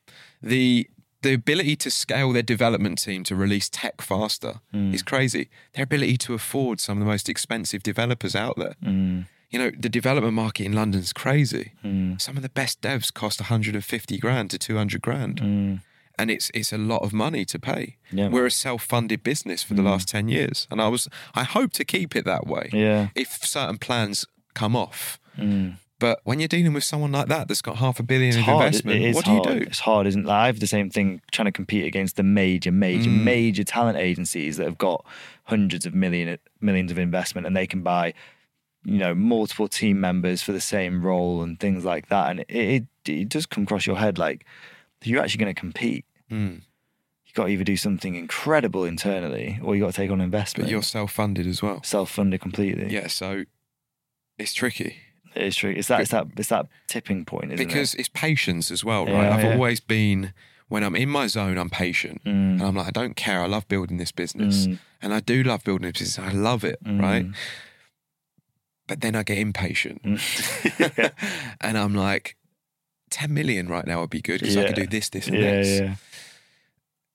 the the ability to scale their development team to release tech faster mm. is crazy. Their ability to afford some of the most expensive developers out there. Mm. You know, the development market in London is crazy. Mm. Some of the best devs cost one hundred fifty grand to two hundred grand. Mm. And it's it's a lot of money to pay. Yeah. We're a self-funded business for the mm. last ten years. And I was I hope to keep it that way yeah. if certain plans come off. Mm. But when you're dealing with someone like that that's got half a billion it's in hard. investment, what do hard. you do? It's hard, isn't it? Like, I have the same thing trying to compete against the major, major, mm. major talent agencies that have got hundreds of million, millions of investment, and they can buy, you know, multiple team members for the same role and things like that. And it, it, it does come across your head like, you're actually going to compete. Mm. You've got to either do something incredible internally or you've got to take on investment. But you're self-funded as well. Self-funded completely. Yeah, so it's tricky. It is tricky. It's that, it's that, it's that tipping point, isn't because it? Because it's patience as well, right? Yeah, I've yeah. always been, when I'm in my zone, I'm patient. Mm. And I'm like, I don't care. I love building this business. Mm. And I do love building this business. I love it, mm. right? But then I get impatient. Mm. yeah. And I'm like, ten million right now would be good because yeah. I could do this, this, and yeah, this. Yeah.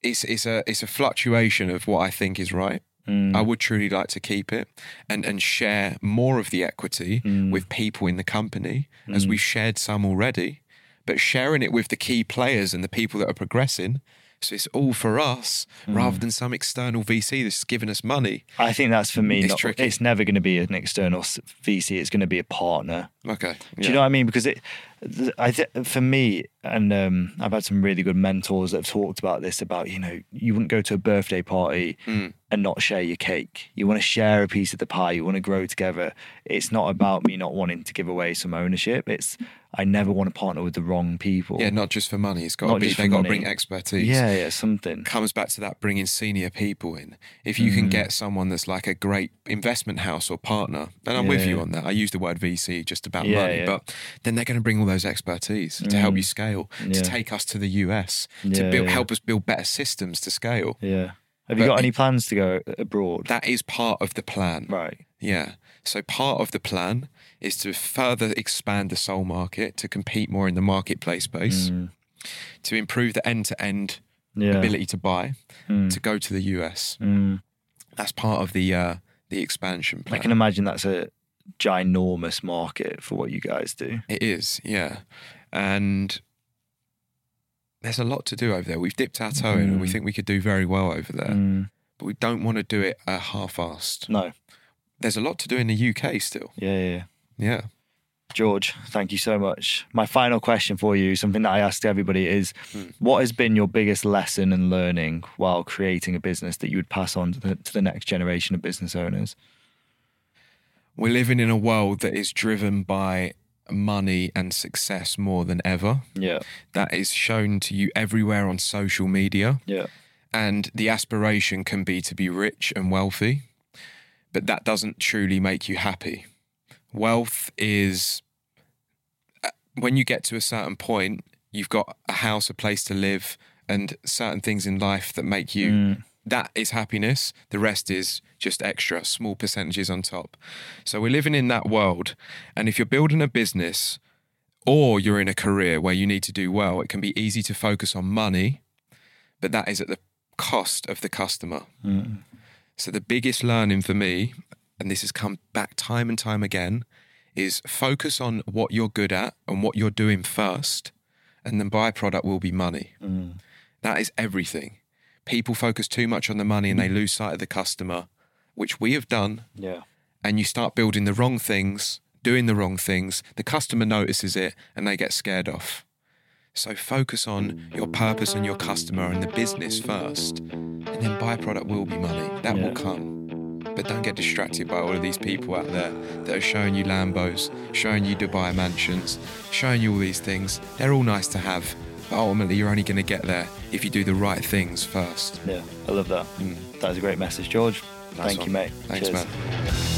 It's it's a it's a fluctuation of what I think is right. Mm. I would truly like to keep it and and share more of the equity mm. with people in the company, mm. as we've shared some already, but sharing it with the key players and the people that are progressing. So it's all for us mm. rather than some external V C that's giving us money. I think that's for me. It's, not, tricky. It's never going to be an external V C. It's going to be a partner. Okay. Yeah. Do you know what I mean? Because it, I th- for me, and um, I've had some really good mentors that have talked about this, about, you know, you wouldn't go to a birthday party mm. and not share your cake. You want to share a piece of the pie. You want to grow together. It's not about me not wanting to give away some ownership. It's I never want to partner with the wrong people. Yeah, not just for money. It's got not to be, they got money. To bring expertise. Yeah, yeah, something. Comes back to that bringing senior people in. If you mm. can get someone that's like a great investment house or partner, and I'm yeah. with you on that. I use the word V C just to about yeah, money, yeah. but then they're going to bring all those expertise mm. to help you scale, yeah. to take us to the U S, yeah, to build, yeah. help us build better systems to scale. Yeah. Have you but got any plans to go abroad? That is part of the plan. Right. Yeah. So part of the plan is to further expand the Sole Market, to compete more in the marketplace space, mm. to improve the end-to-end yeah. ability to buy, mm. to go to the U S. Mm. That's part of the uh, the expansion plan. I can imagine that's a ginormous market for what you guys do. It is, yeah. And there's a lot to do over there. We've dipped our toe mm. in and we think we could do very well over there. Mm. But we don't want to do it uh, half-assed. No. There's a lot to do in the U K still. Yeah, yeah, yeah. George, thank you so much. My final question for you, something that I ask everybody is, mm. what has been your biggest lesson and learning while creating a business that you would pass on to the, to the next generation of business owners? We're living in a world that is driven by money and success more than ever. Yeah. That is shown to you everywhere on social media. Yeah. And the aspiration can be to be rich and wealthy, but that doesn't truly make you happy. Wealth is, when you get to a certain point, you've got a house, a place to live, and certain things in life that make you, mm. that is happiness. The rest is just extra, small percentages on top. So we're living in that world. And if you're building a business or you're in a career where you need to do well, it can be easy to focus on money, but that is at the cost of the customer. Mm. So the biggest learning for me, and this has come back time and time again, is focus on what you're good at and what you're doing first, and then byproduct will be money. Mm. That is everything. People focus too much on the money and they lose sight of the customer, which we have done. Yeah. And you start building the wrong things, doing the wrong things. The customer notices it and they get scared off. So focus on your purpose and your customer and the business first, and then byproduct will be money. That yeah. will come. But don't get distracted by all of these people out there that are showing you Lambos, showing you Dubai mansions, showing you all these things. They're all nice to have, but ultimately you're only going to get there if you do the right things first. Yeah, I love that. Mm. That was a great message, George. Nice Thank one. you, mate. Thanks, Cheers. man.